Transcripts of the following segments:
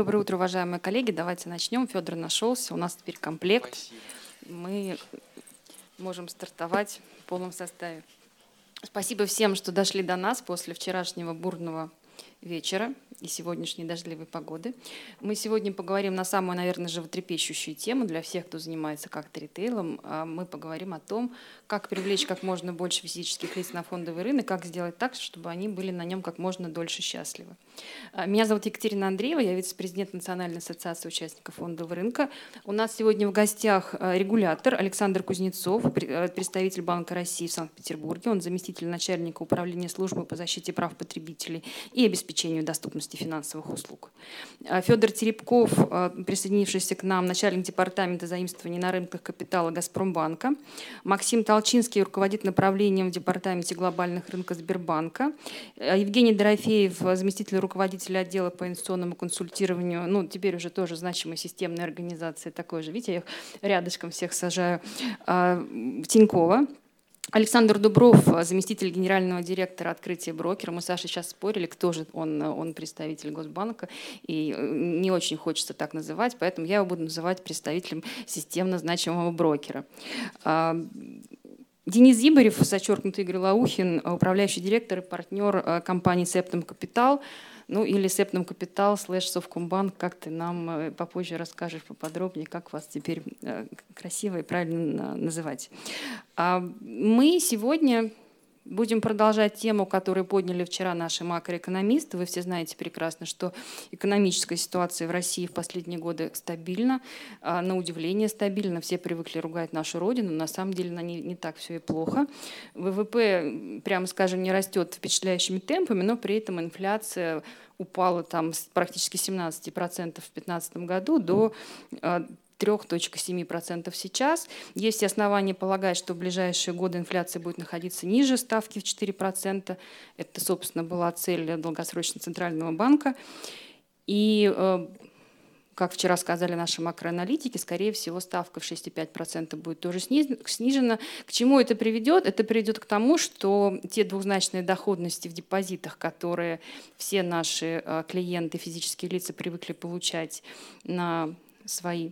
Доброе утро, уважаемые коллеги. Давайте начнем. Федор нашелся. У нас теперь комплект. Спасибо. Мы можем стартовать в полном составе. Спасибо всем, что дошли до нас после вчерашнего бурного вечера и сегодняшней дождливой погоды. Мы сегодня поговорим на самую, наверное, животрепещущую тему для всех, кто занимается как-то ритейлом. Мы поговорим о том, как привлечь как можно больше физических лиц на фондовый рынок, как сделать так, чтобы они были на нем как можно дольше счастливы. Меня зовут Екатерина Андреева, я вице-президент Национальной ассоциации участников фондового рынка. У нас сегодня в гостях регулятор Александр Кузнецов, представитель Банка России в Санкт-Петербурге. Он заместитель начальника управления службы по защите прав потребителей и обеспечению доступности финансовых услуг. Федор Теребков, присоединившийся к нам, начальник департамента заимствований на рынках капитала Газпромбанка. Максим Толчинский, руководит направлением в департаменте глобальных рынков Сбербанка. Евгений Дорофеев, заместитель руководителя отдела по инвестиционному консультированию, теперь уже тоже значимой системной организации, такой же, видите, я их рядышком всех сажаю, Тинькова. Александр Дубров, заместитель генерального директора «Открытия Брокера». Мы с Сашей сейчас спорили, кто же он представитель Госбанка, и не очень хочется так называть, поэтому я его буду называть представителем системно значимого брокера. Денис Ибарев, зачеркнутый Игорь Лаухин, управляющий директор и партнер компании «Septem Capital», или «Septem Capital» /Совкомбанк, как ты нам попозже расскажешь поподробнее, как вас теперь красиво и правильно называть. Мы сегодня будем продолжать тему, которую подняли вчера наши макроэкономисты. Вы все знаете прекрасно, что экономическая ситуация в России в последние годы стабильна, на удивление стабильна. Все привыкли ругать нашу родину, на самом деле не так все и плохо. ВВП, прямо скажем, не растет впечатляющими темпами, но при этом инфляция упала там с практически 17% в 2015 году до 3.7% сейчас. Есть основания полагать, что в ближайшие годы инфляция будет находиться ниже ставки в 4%. Это, собственно, была цель долгосрочно Центрального банка. И, как вчера сказали наши макроаналитики, скорее всего, ставка в 6,5% будет тоже снижена. К чему это приведет? Это приведет к тому, что те двухзначные доходности в депозитах, которые все наши клиенты, физические лица привыкли получать на свои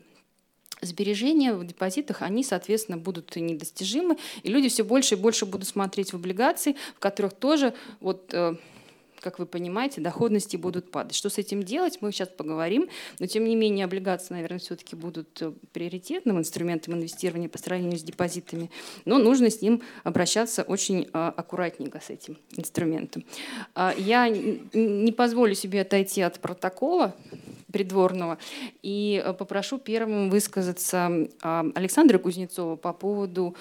сбережения в депозитах, они, соответственно, будут недостижимы, и люди все больше и больше будут смотреть в облигации, в которых тоже, как вы понимаете, доходности будут падать. Что с этим делать, мы сейчас поговорим, но, тем не менее, облигации, наверное, все-таки будут приоритетным инструментом инвестирования по сравнению с депозитами, но нужно с ним обращаться очень аккуратненько, с этим инструментом. Я не позволю себе отойти от протокола придворного и попрошу первым высказаться Александра Кузнецова по поводу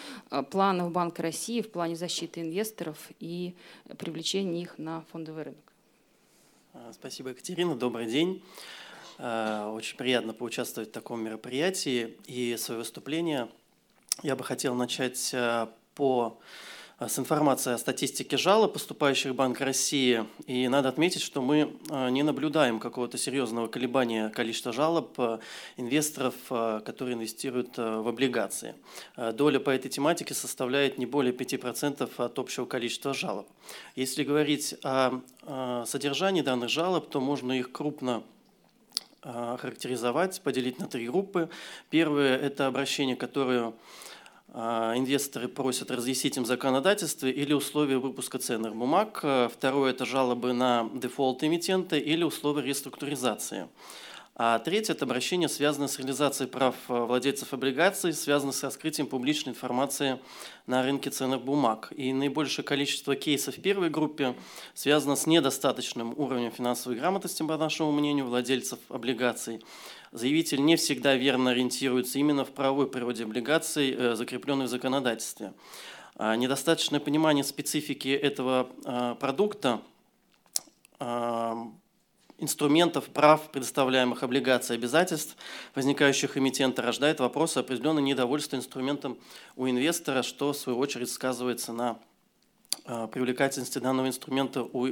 планов Банка России в плане защиты инвесторов и привлечения их на фондовый рынок. Спасибо, Екатерина. Добрый день. Очень приятно поучаствовать в таком мероприятии. И свое выступление я бы хотел начать с информацией о статистике жалоб, поступающих в Банк России. И надо отметить, что мы не наблюдаем какого-то серьезного колебания количества жалоб инвесторов, которые инвестируют в облигации. Доля по этой тематике составляет не более 5% от общего количества жалоб. Если говорить о содержании данных жалоб, то можно их крупно характеризовать, поделить на три группы. Первое – это обращения, которые инвесторы просят разъяснить им законодательство или условия выпуска ценных бумаг. Второе – это жалобы на дефолт эмитента или условия реструктуризации. А третье – это обращение, связанное с реализацией прав владельцев облигаций, связанное с раскрытием публичной информации на рынке ценных бумаг. И наибольшее количество кейсов в первой группе связано с недостаточным уровнем финансовой грамотности, по нашему мнению, владельцев облигаций. Заявитель не всегда верно ориентируется именно в правовой природе облигаций, закрепленной в законодательстве. Недостаточное понимание специфики этого продукта, инструментов, прав, предоставляемых облигаций, обязательств, возникающих эмитента, рождает вопрос о определенном недовольстве инструментом у инвестора, что в свою очередь сказывается на привлекательности данного инструмента у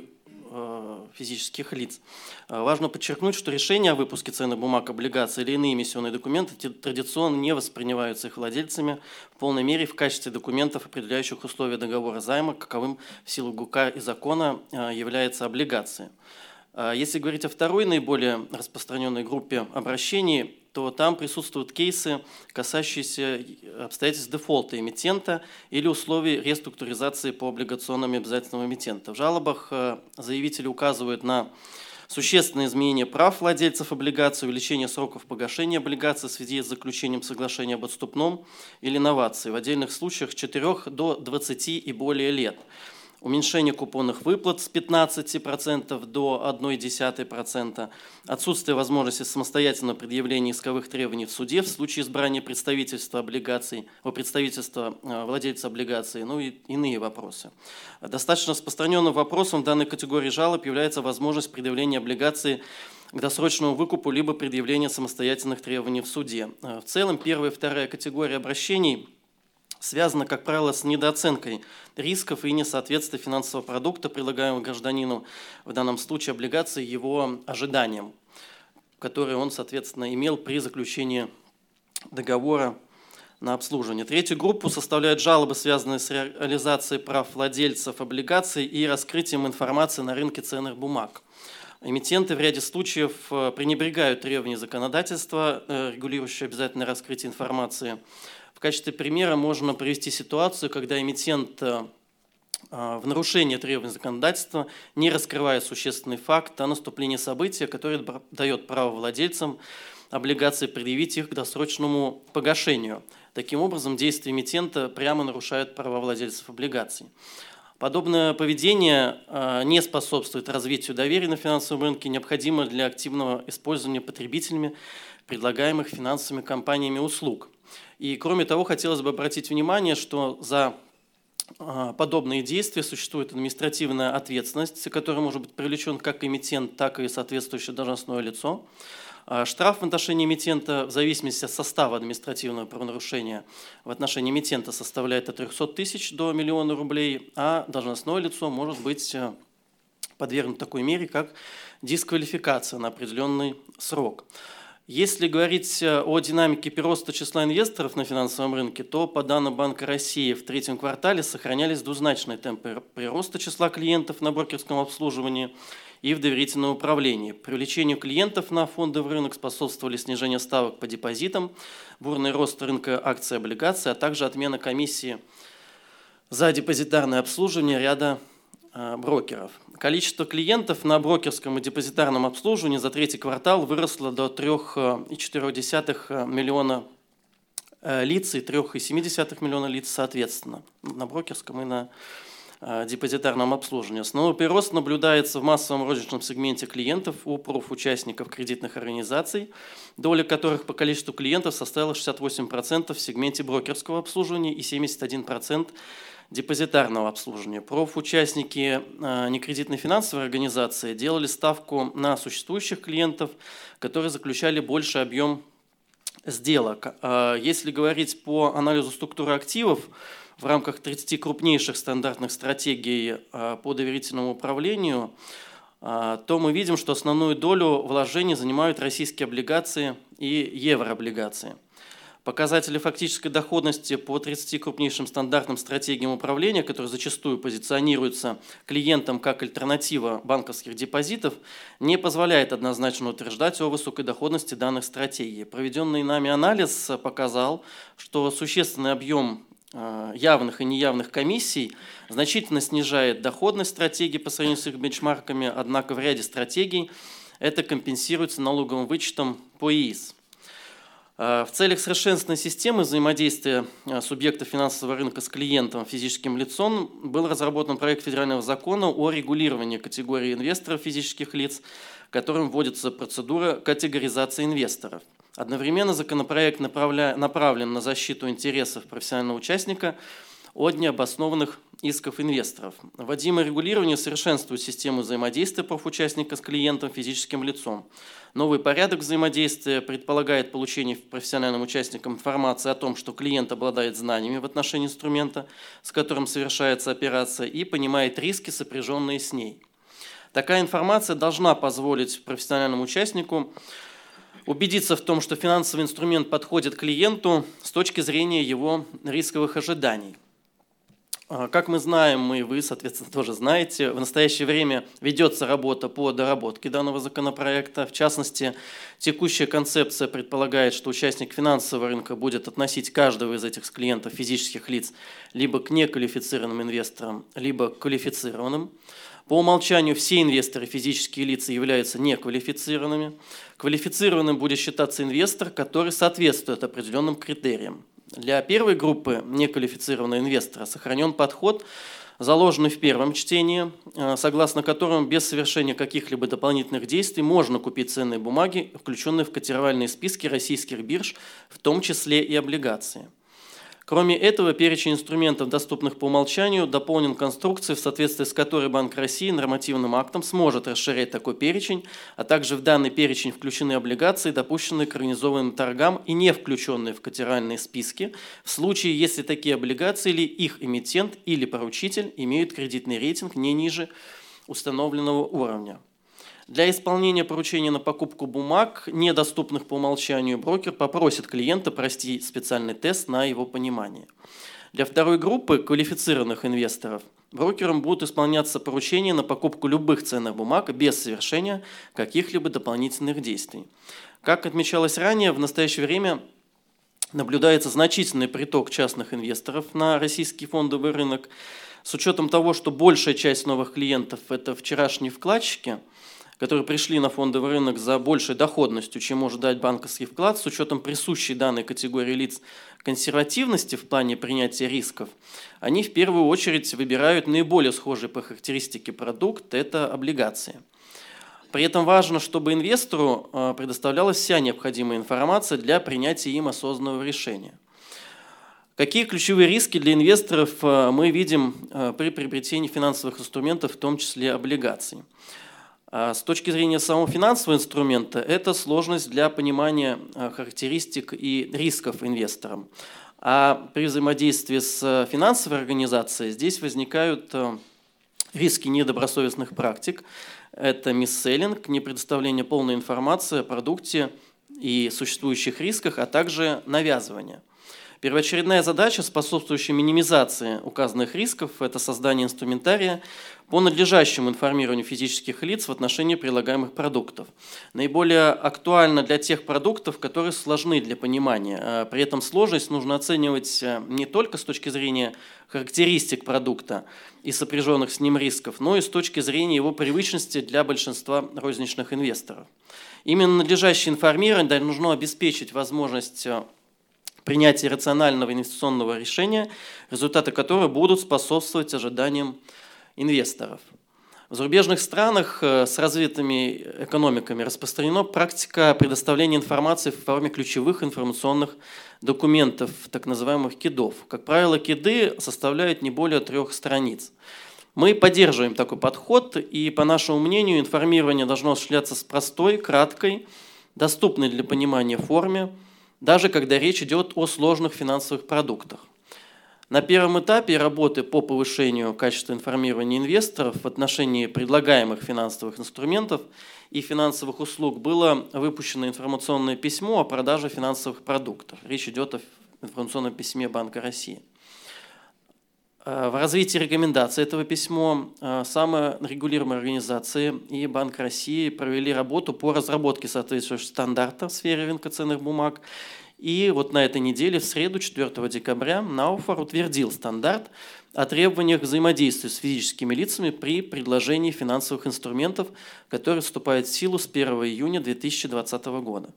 физических лиц. Важно подчеркнуть, что решения о выпуске ценных бумаг, облигаций или иные эмиссионные документы традиционно не воспринимаются их владельцами в полной мере в качестве документов, определяющих условия договора займа, каковым в силу ГУК и закона является облигация. Если говорить о второй наиболее распространенной группе обращений, то там присутствуют кейсы, касающиеся обстоятельств дефолта эмитента или условий реструктуризации по облигационным и обязательствам эмитента. В жалобах заявители указывают на существенное изменение прав владельцев облигаций, увеличение сроков погашения облигаций в связи с заключением соглашения об отступном или новации, в отдельных случаях с 4 до 20 и более лет, уменьшение купонных выплат с 15% до 0,1%, отсутствие возможности самостоятельного предъявления исковых требований в суде в случае избрания представительства владельца облигаций, ну и иные вопросы. Достаточно распространенным вопросом в данной категории жалоб является возможность предъявления облигаций к досрочному выкупу либо предъявления самостоятельных требований в суде. В целом, первая и вторая категория обращений связано, как правило, с недооценкой рисков и несоответствием финансового продукта, предлагаемого гражданину, в данном случае облигации, его ожиданиям, которые он, соответственно, имел при заключении договора на обслуживание. Третью группу составляют жалобы, связанные с реализацией прав владельцев облигаций и раскрытием информации на рынке ценных бумаг. Эмитенты в ряде случаев пренебрегают требованиями законодательства, регулирующие обязательное раскрытие информации. В качестве примера можно привести ситуацию, когда эмитент в нарушение требований законодательства, не раскрывая существенный факт о наступлении события, которое дает право владельцам облигаций предъявить их к досрочному погашению. Таким образом, действия эмитента прямо нарушают права владельцев облигаций. Подобное поведение не способствует развитию доверия на финансовом рынке, необходимо для активного использования потребителями предлагаемых финансовыми компаниями услуг. И кроме того, хотелось бы обратить внимание, что за подобные действия существует административная ответственность, к которой может быть привлечен как эмитент, так и соответствующее должностное лицо. Штраф в отношении эмитента в зависимости от состава административного правонарушения в отношении эмитента составляет от 300 тысяч до 1 000 000 рублей, а должностное лицо может быть подвергнуто такой мере, как дисквалификация на определенный срок. Если говорить о динамике прироста числа инвесторов на финансовом рынке, то по данным Банка России в третьем квартале сохранялись двузначные темпы прироста числа клиентов на брокерском обслуживании и в доверительном управлении. Привлечению клиентов на фондовый рынок способствовали снижение ставок по депозитам, бурный рост рынка акций и облигаций, а также отмена комиссии за депозитарное обслуживание ряда брокеров. Количество клиентов на брокерском и депозитарном обслуживании за третий квартал выросло до 3,4 миллиона лиц и 3,7 миллиона лиц соответственно на брокерском и на депозитарном обслуживании. Основной прирост наблюдается в массовом розничном сегменте клиентов у профучастников кредитных организаций, доля которых по количеству клиентов составила 68% в сегменте брокерского обслуживания и 71% депозитарного обслуживания. Профучастники некредитной финансовой организации делали ставку на существующих клиентов, которые заключали больший объем сделок. Если говорить по анализу структуры активов, в рамках 30 крупнейших стандартных стратегий по доверительному управлению, то мы видим, что основную долю вложений занимают российские облигации и еврооблигации. Показатели фактической доходности по 30 крупнейшим стандартным стратегиям управления, которые зачастую позиционируются клиентам как альтернатива банковских депозитов, не позволяет однозначно утверждать о высокой доходности данных стратегий. Проведенный нами анализ показал, что существенный объем явных и неявных комиссий значительно снижает доходность стратегий по сравнению с их бенчмарками, однако в ряде стратегий это компенсируется налоговым вычетом по ИИС. В целях совершенствования системы взаимодействия субъекта финансового рынка с клиентом, физическим лицом, был разработан проект федерального закона о регулировании категории инвесторов физических лиц, которым вводится процедура категоризации инвесторов. Одновременно законопроект направлен на защиту интересов профессионального участника от необоснованных исков инвесторов. Вводимое регулирование совершенствует систему взаимодействия профучастника с клиентом физическим лицом. Новый порядок взаимодействия предполагает получение профессиональным участникам информации о том, что клиент обладает знаниями в отношении инструмента, с которым совершается операция, и понимает риски, сопряженные с ней. Такая информация должна позволить профессиональному участнику убедиться в том, что финансовый инструмент подходит клиенту с точки зрения его рисковых ожиданий. Как мы знаем, и вы, соответственно, тоже знаете, в настоящее время ведется работа по доработке данного законопроекта. В частности, текущая концепция предполагает, что участник финансового рынка будет относить каждого из этих клиентов, физических лиц, либо к неквалифицированным инвесторам, либо к квалифицированным. По умолчанию все инвесторы, физические лица, являются неквалифицированными. Квалифицированным будет считаться инвестор, который соответствует определенным критериям. Для первой группы неквалифицированного инвестора сохранен подход, заложенный в первом чтении, согласно которому без совершения каких-либо дополнительных действий можно купить ценные бумаги, включенные в котировальные списки российских бирж, в том числе и облигации. Кроме этого, перечень инструментов, доступных по умолчанию, дополнен конструкцией, в соответствии с которой Банк России нормативным актом сможет расширять такой перечень, а также в данный перечень включены облигации, допущенные к организованным торгам и не включенные в котировальные списки, в случае, если такие облигации или их эмитент или поручитель имеют кредитный рейтинг не ниже установленного уровня. Для исполнения поручения на покупку бумаг, недоступных по умолчанию, брокер попросит клиента пройти специальный тест на его понимание. Для второй группы квалифицированных инвесторов брокерам будут исполняться поручения на покупку любых ценных бумаг без совершения каких-либо дополнительных действий. Как отмечалось ранее, в настоящее время наблюдается значительный приток частных инвесторов на российский фондовый рынок. С учетом того, что большая часть новых клиентов – это вчерашние вкладчики, которые пришли на фондовый рынок за большей доходностью, чем может дать банковский вклад, с учетом присущей данной категории лиц консервативности в плане принятия рисков, они в первую очередь выбирают наиболее схожий по характеристике продукт – это облигации. При этом важно, чтобы инвестору предоставлялась вся необходимая информация для принятия им осознанного решения. Какие ключевые риски для инвесторов мы видим при приобретении финансовых инструментов, в том числе облигаций? С точки зрения самого финансового инструмента, это сложность для понимания характеристик и рисков инвесторам. А при взаимодействии с финансовой организацией здесь возникают риски недобросовестных практик. Это мисселлинг, непредоставление полной информации о продукте и существующих рисках, а также навязывание. Первоочередная задача, способствующая минимизации указанных рисков, это создание инструментария по надлежащему информированию физических лиц в отношении прилагаемых продуктов. Наиболее актуально для тех продуктов, которые сложны для понимания. При этом сложность нужно оценивать не только с точки зрения характеристик продукта и сопряженных с ним рисков, но и с точки зрения его привычности для большинства розничных инвесторов. Именно надлежащее информирование должно обеспечить возможность принятие рационального инвестиционного решения, результаты которого будут способствовать ожиданиям инвесторов. В зарубежных странах с развитыми экономиками распространена практика предоставления информации в форме ключевых информационных документов, так называемых кидов. Как правило, киды составляют не более 3 страниц. Мы поддерживаем такой подход, и, по нашему мнению, информирование должно осуществляться с простой, краткой, доступной для понимания форме, даже когда речь идет о сложных финансовых продуктах. На первом этапе работы по повышению качества информирования инвесторов в отношении предлагаемых финансовых инструментов и финансовых услуг было выпущено информационное письмо о продаже финансовых продуктов. Речь идет о информационном письме Банка России. В развитии рекомендаций этого письма саморегулируемые организации и Банк России провели работу по разработке соответствующего стандарта в сфере рынка ценных бумаг. И вот на этой неделе, в среду, 4 декабря, НАУФОР утвердил стандарт о требованиях взаимодействия с физическими лицами при предложении финансовых инструментов, который вступает в силу с 1 июня 2020 года.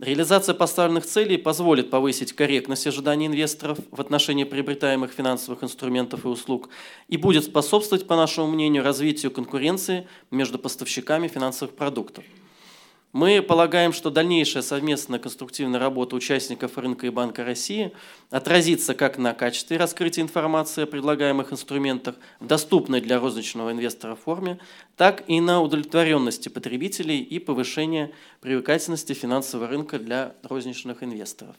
Реализация поставленных целей позволит повысить корректность ожиданий инвесторов в отношении приобретаемых финансовых инструментов и услуг и будет способствовать, по нашему мнению, развитию конкуренции между поставщиками финансовых продуктов. Мы полагаем, что дальнейшая совместная конструктивная работа участников рынка и Банка России отразится как на качестве раскрытия информации о предлагаемых инструментах в доступной для розничного инвестора форме, так и на удовлетворенности потребителей и повышение привлекательности финансового рынка для розничных инвесторов.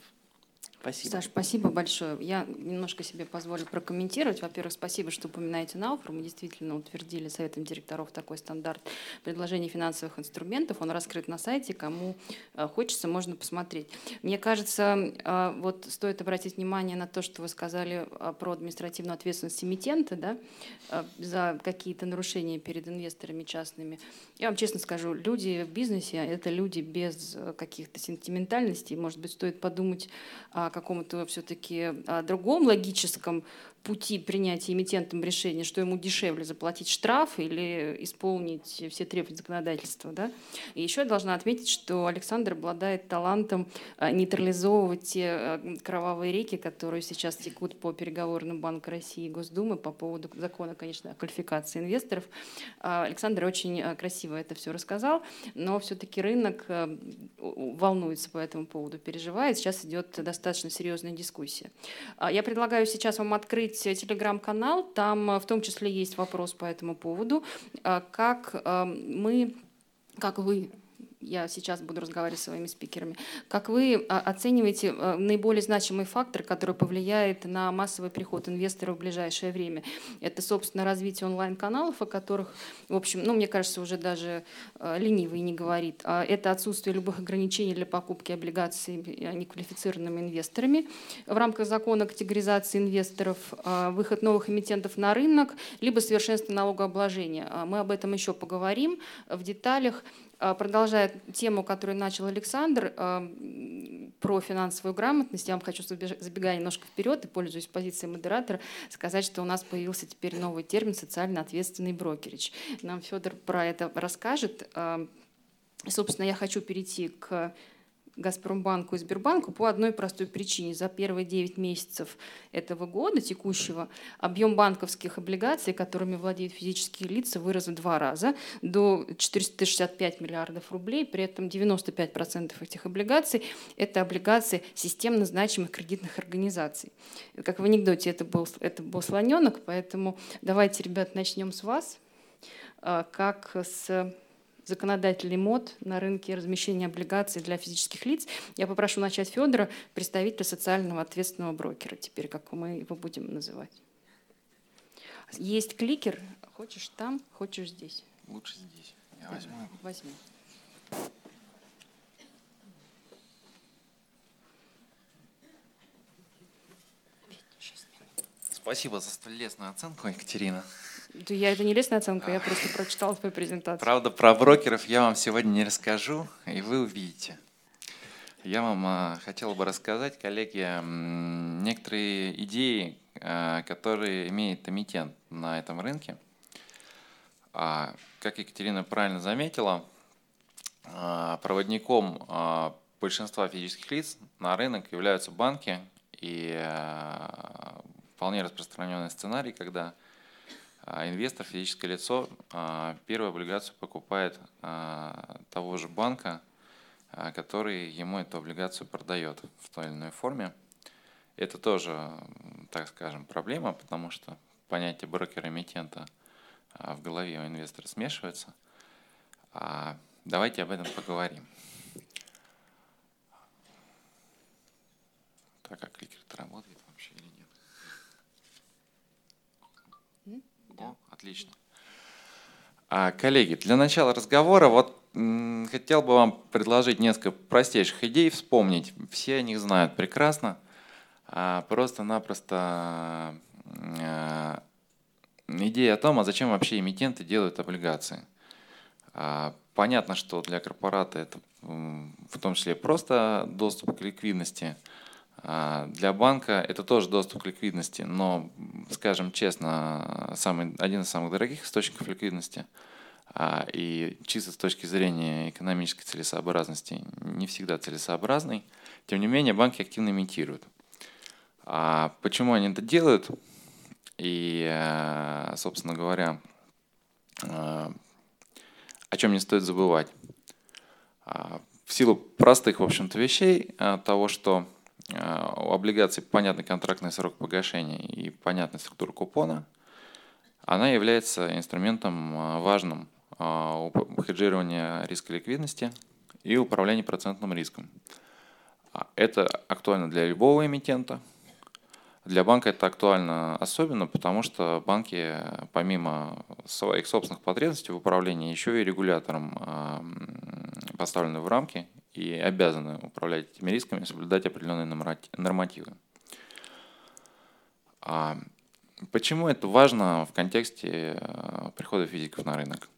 Спасибо. Саш, спасибо большое. Я немножко себе позволю прокомментировать. Во-первых, спасибо, что упоминаете НАУФОР. Мы действительно утвердили Советом директоров такой стандарт предложений финансовых инструментов. Он раскрыт на сайте. Кому хочется, можно посмотреть. Мне кажется, вот стоит обратить внимание на то, что вы сказали про административную ответственность эмитента, да, за какие-то нарушения перед инвесторами частными. Я вам честно скажу, люди в бизнесе – это люди без каких-то сентиментальностей. Может быть, стоит подумать о каком-то все-таки другом логическом пути принятия эмитентом решения, что ему дешевле заплатить штраф или исполнить все требования законодательства. Да? И еще я должна отметить, что Александр обладает талантом нейтрализовывать те кровавые реки, которые сейчас текут по переговорам Банка России и Госдумы по поводу закона, конечно, о квалификации инвесторов. Александр очень красиво это все рассказал, но все-таки рынок волнуется по этому поводу, переживает. Сейчас идет достаточно серьезная дискуссия. Я предлагаю сейчас вам открыть телеграм-канал, там в том числе есть вопрос по этому поводу, как вы, я сейчас буду разговаривать с своими спикерами, как вы оцениваете наиболее значимый фактор, который повлияет на массовый приход инвесторов в ближайшее время? Это, собственно, развитие онлайн-каналов, о которых, в общем, мне кажется, уже даже ленивый не говорит. Это отсутствие любых ограничений для покупки облигаций неквалифицированными инвесторами в рамках закона о категоризации инвесторов, выход новых эмитентов на рынок, либо совершенство налогообложения. Мы об этом еще поговорим в деталях. Продолжая тему, которую начал Александр, про финансовую грамотность, я вам хочу, забегая немножко вперед и пользуясь позицией модератора, сказать, что у нас появился теперь новый термин «социально ответственный брокеридж». Нам Федор про это расскажет. Собственно, я хочу перейти к Газпромбанку и Сбербанку по одной простой причине. За первые 9 месяцев этого года, текущего, объем банковских облигаций, которыми владеют физические лица, вырос в 2 раза до 465 миллиардов рублей. При этом 95% этих облигаций – это облигации системно значимых кредитных организаций. Как в анекдоте, это был слоненок, поэтому давайте, ребят, начнем с вас, как с законодательный мод на рынке размещения облигаций для физических лиц. Я попрошу начать Федора, представителя социального ответственного брокера, теперь как мы его будем называть. Есть кликер, хочешь там, хочешь здесь. Лучше здесь, я возьму. Возьми. Спасибо за столь лестную оценку, Екатерина. Это не лестная оценка, я просто прочитала твою презентацию. Правда, про брокеров я вам сегодня не расскажу, и вы увидите. Я вам хотел бы рассказать, коллеги, некоторые идеи, которые имеет эмитент на этом рынке. Как Екатерина правильно заметила, проводником большинства физических лиц на рынок являются банки, и вполне распространенный сценарий, когда инвестор, физическое лицо, первую облигацию покупает того же банка, который ему эту облигацию продает в той или иной форме. Это тоже, так скажем, проблема, потому что понятие брокера-эмитента в голове у инвестора смешивается. Давайте об этом поговорим. Так, а кликер-то работает вообще или нет? Отлично. Коллеги, для начала разговора хотел бы вам предложить несколько простейших идей, вспомнить. Все о них знают прекрасно. Просто-напросто идея о том, а зачем вообще эмитенты делают облигации. Понятно, что для корпората это в том числе просто доступ к ликвидности. Для банка это тоже доступ к ликвидности, но, скажем честно, один из самых дорогих источников ликвидности, и чисто с точки зрения экономической целесообразности не всегда целесообразный. Тем не менее, банки активно эмитируют. Почему они это делают? И, собственно говоря, о чем не стоит забывать. В силу простых, в общем-то, вещей, того, что у облигаций понятный контрактный срок погашения и понятная структура купона, она является инструментом важным хеджирования риска ликвидности и управления процентным риском. Это актуально для любого эмитента. Для банка это актуально особенно, потому что банки помимо своих собственных потребностей в управлении еще и регулятором поставлены в рамки и обязаны управлять этими рисками и соблюдать определенные нормативы. Почему это важно в контексте прихода физиков на рынок?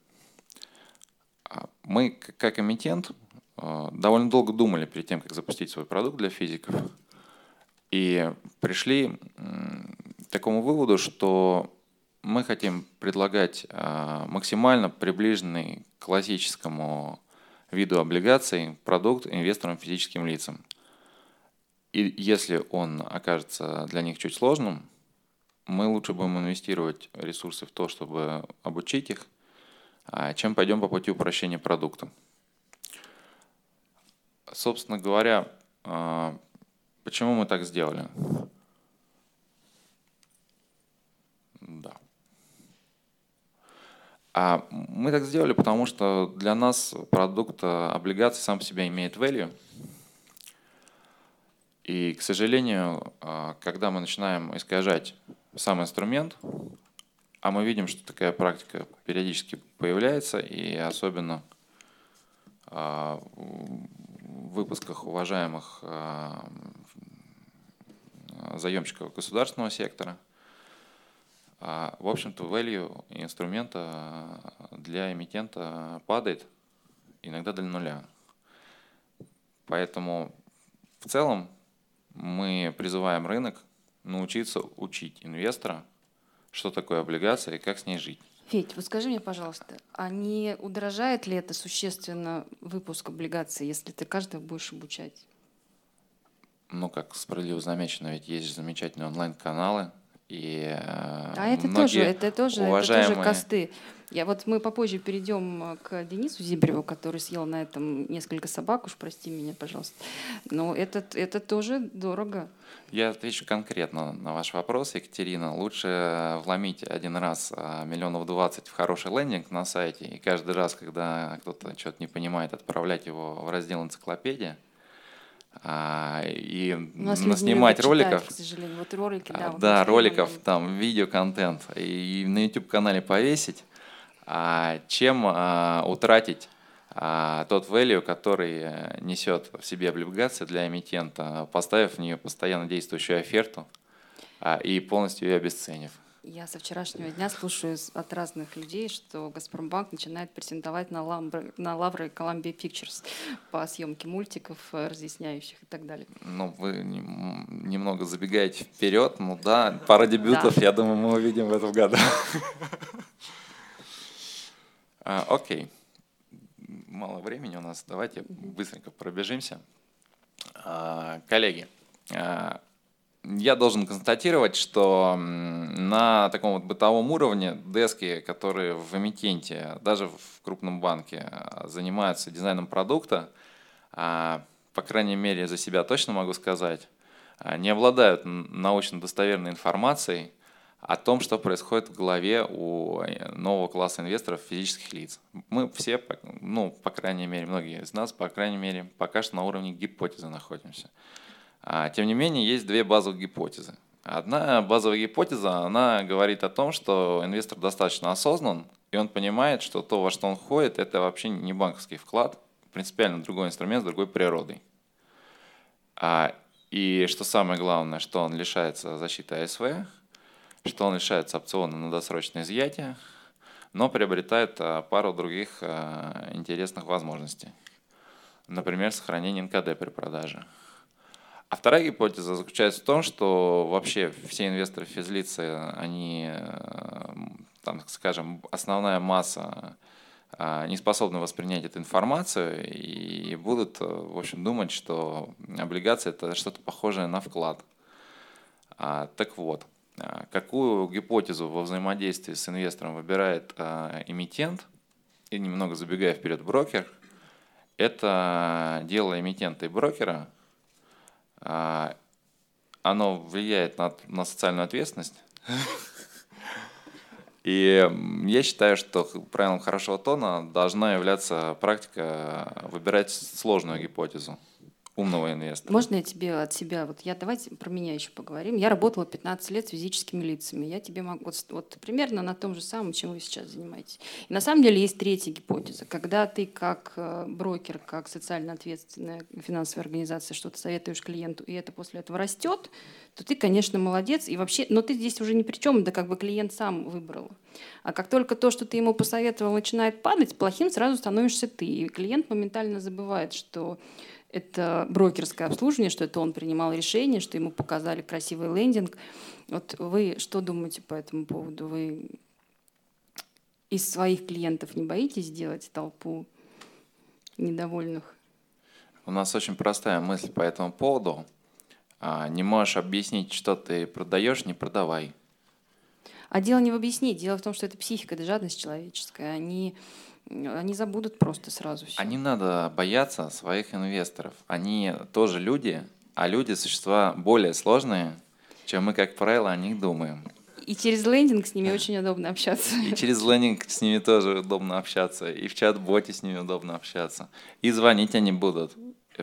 Мы, как эмитент, довольно долго думали перед тем, как запустить свой продукт для физиков, и пришли к такому выводу, что мы хотим предлагать максимально приближенный к классическому виду облигаций продукт инвесторам, физическим лицам. И если он окажется для них чуть сложным, мы лучше будем инвестировать ресурсы в то, чтобы обучить их, чем пойдем по пути упрощения продукта. Собственно говоря, почему мы так сделали? Да. Мы так сделали, потому что для нас продукт облигаций сам по себе имеет value. И, к сожалению, когда мы начинаем искажать сам инструмент, а мы видим, что такая практика периодически появляется, и особенно в выпусках уважаемых заемщиков государственного сектора, в общем-то, value инструмента для эмитента падает иногда до нуля. Поэтому в целом мы призываем рынок научиться учить инвестора, что такое облигация и как с ней жить. Федь, вот скажи мне, пожалуйста, а не удорожает ли это существенно выпуск облигаций, если ты каждого будешь обучать? Ну, как справедливо замечено, ведь есть же замечательные онлайн-каналы. И это тоже уважаемые... это тоже косты. Мы попозже перейдем к Денису Зибареву, который съел на этом несколько собак, уж прости меня, пожалуйста. Но это тоже дорого. Я отвечу конкретно на ваш вопрос, Екатерина. Лучше вломить один раз 20 миллионов в хороший лендинг на сайте, и каждый раз, когда кто-то что-то не понимает, отправлять его в раздел «Энциклопедия». И наснимать роликов, читают, к сожалению. Вот ролики, да роликов, там видеоконтент и на YouTube-канале повесить, чем утратить тот value, который несет в себе облигация для эмитента, поставив в нее постоянно действующую оферту и полностью ее обесценив. Я со вчерашнего дня слушаю от разных людей, что Газпромбанк начинает претендовать на лавры Columbia Pictures по съемке мультиков, разъясняющих и так далее. Ну, вы немного забегаете вперед. Ну да, пара дебютов, я думаю, мы увидим в этом году. Окей. Мало времени у нас. Давайте быстренько пробежимся. Коллеги, я должен констатировать, что на таком вот бытовом уровне дески, которые в эмитенте, даже в крупном банке, занимаются дизайном продукта, по крайней мере, за себя точно могу сказать, не обладают научно-достоверной информацией о том, что происходит в голове у нового класса инвесторов, физических лиц. Мы все, по крайней мере, многие из нас, по крайней мере, пока что на уровне гипотезы находимся. Тем не менее, есть две базовые гипотезы. Одна базовая гипотеза, она говорит о том, что инвестор достаточно осознан, и он понимает, что то, во что он ходит, это вообще не банковский вклад, принципиально другой инструмент с другой природой. И что самое главное, что он лишается защиты АСВ, что он лишается опциона на досрочное изъятие, но приобретает пару других интересных возможностей. Например, сохранение НКД при продаже. А вторая гипотеза заключается в том, что вообще все инвесторы физлицы, они, основная масса не способна воспринять эту информацию и будут, в общем, думать, что облигация – это что-то похожее на вклад. Так вот, какую гипотезу во взаимодействии с инвестором выбирает эмитент, и немного забегая вперед брокер, это дело эмитента и брокера. Оно влияет на социальную ответственность. И я считаю, что правилом хорошего тона должна являться практика выбирать сложную гипотезу умного инвестора. Можно я тебе от себя, давайте про меня еще поговорим. Я работала 15 лет с физическими лицами. Я тебе могу, примерно на том же самом, чем вы сейчас занимаетесь. И на самом деле есть третья гипотеза. Когда ты как брокер, как социально ответственная финансовая организация что-то советуешь клиенту, и это после этого растет, то ты, конечно, молодец. И вообще, но ты здесь уже ни при чем, да как бы клиент сам выбрал. А как только то, что ты ему посоветовал, начинает падать, плохим сразу становишься ты. И клиент моментально забывает, что это брокерское обслуживание, что это он принимал решение, что ему показали красивый лендинг. Вот вы что думаете по этому поводу? Вы из своих клиентов не боитесь делать толпу недовольных? У нас очень простая мысль по этому поводу. Не можешь объяснить, что ты продаешь, не продавай. А дело не в объяснении. Дело в том, что это психика, это жадность человеческая. Они забудут просто сразу все. А не надо бояться своих инвесторов. Они тоже люди, а люди – существа более сложные, чем мы, как правило, о них думаем. И через лендинг с ними очень удобно общаться. И через лендинг с ними тоже удобно общаться. И в чат-боте с ними удобно общаться. И звонить они будут.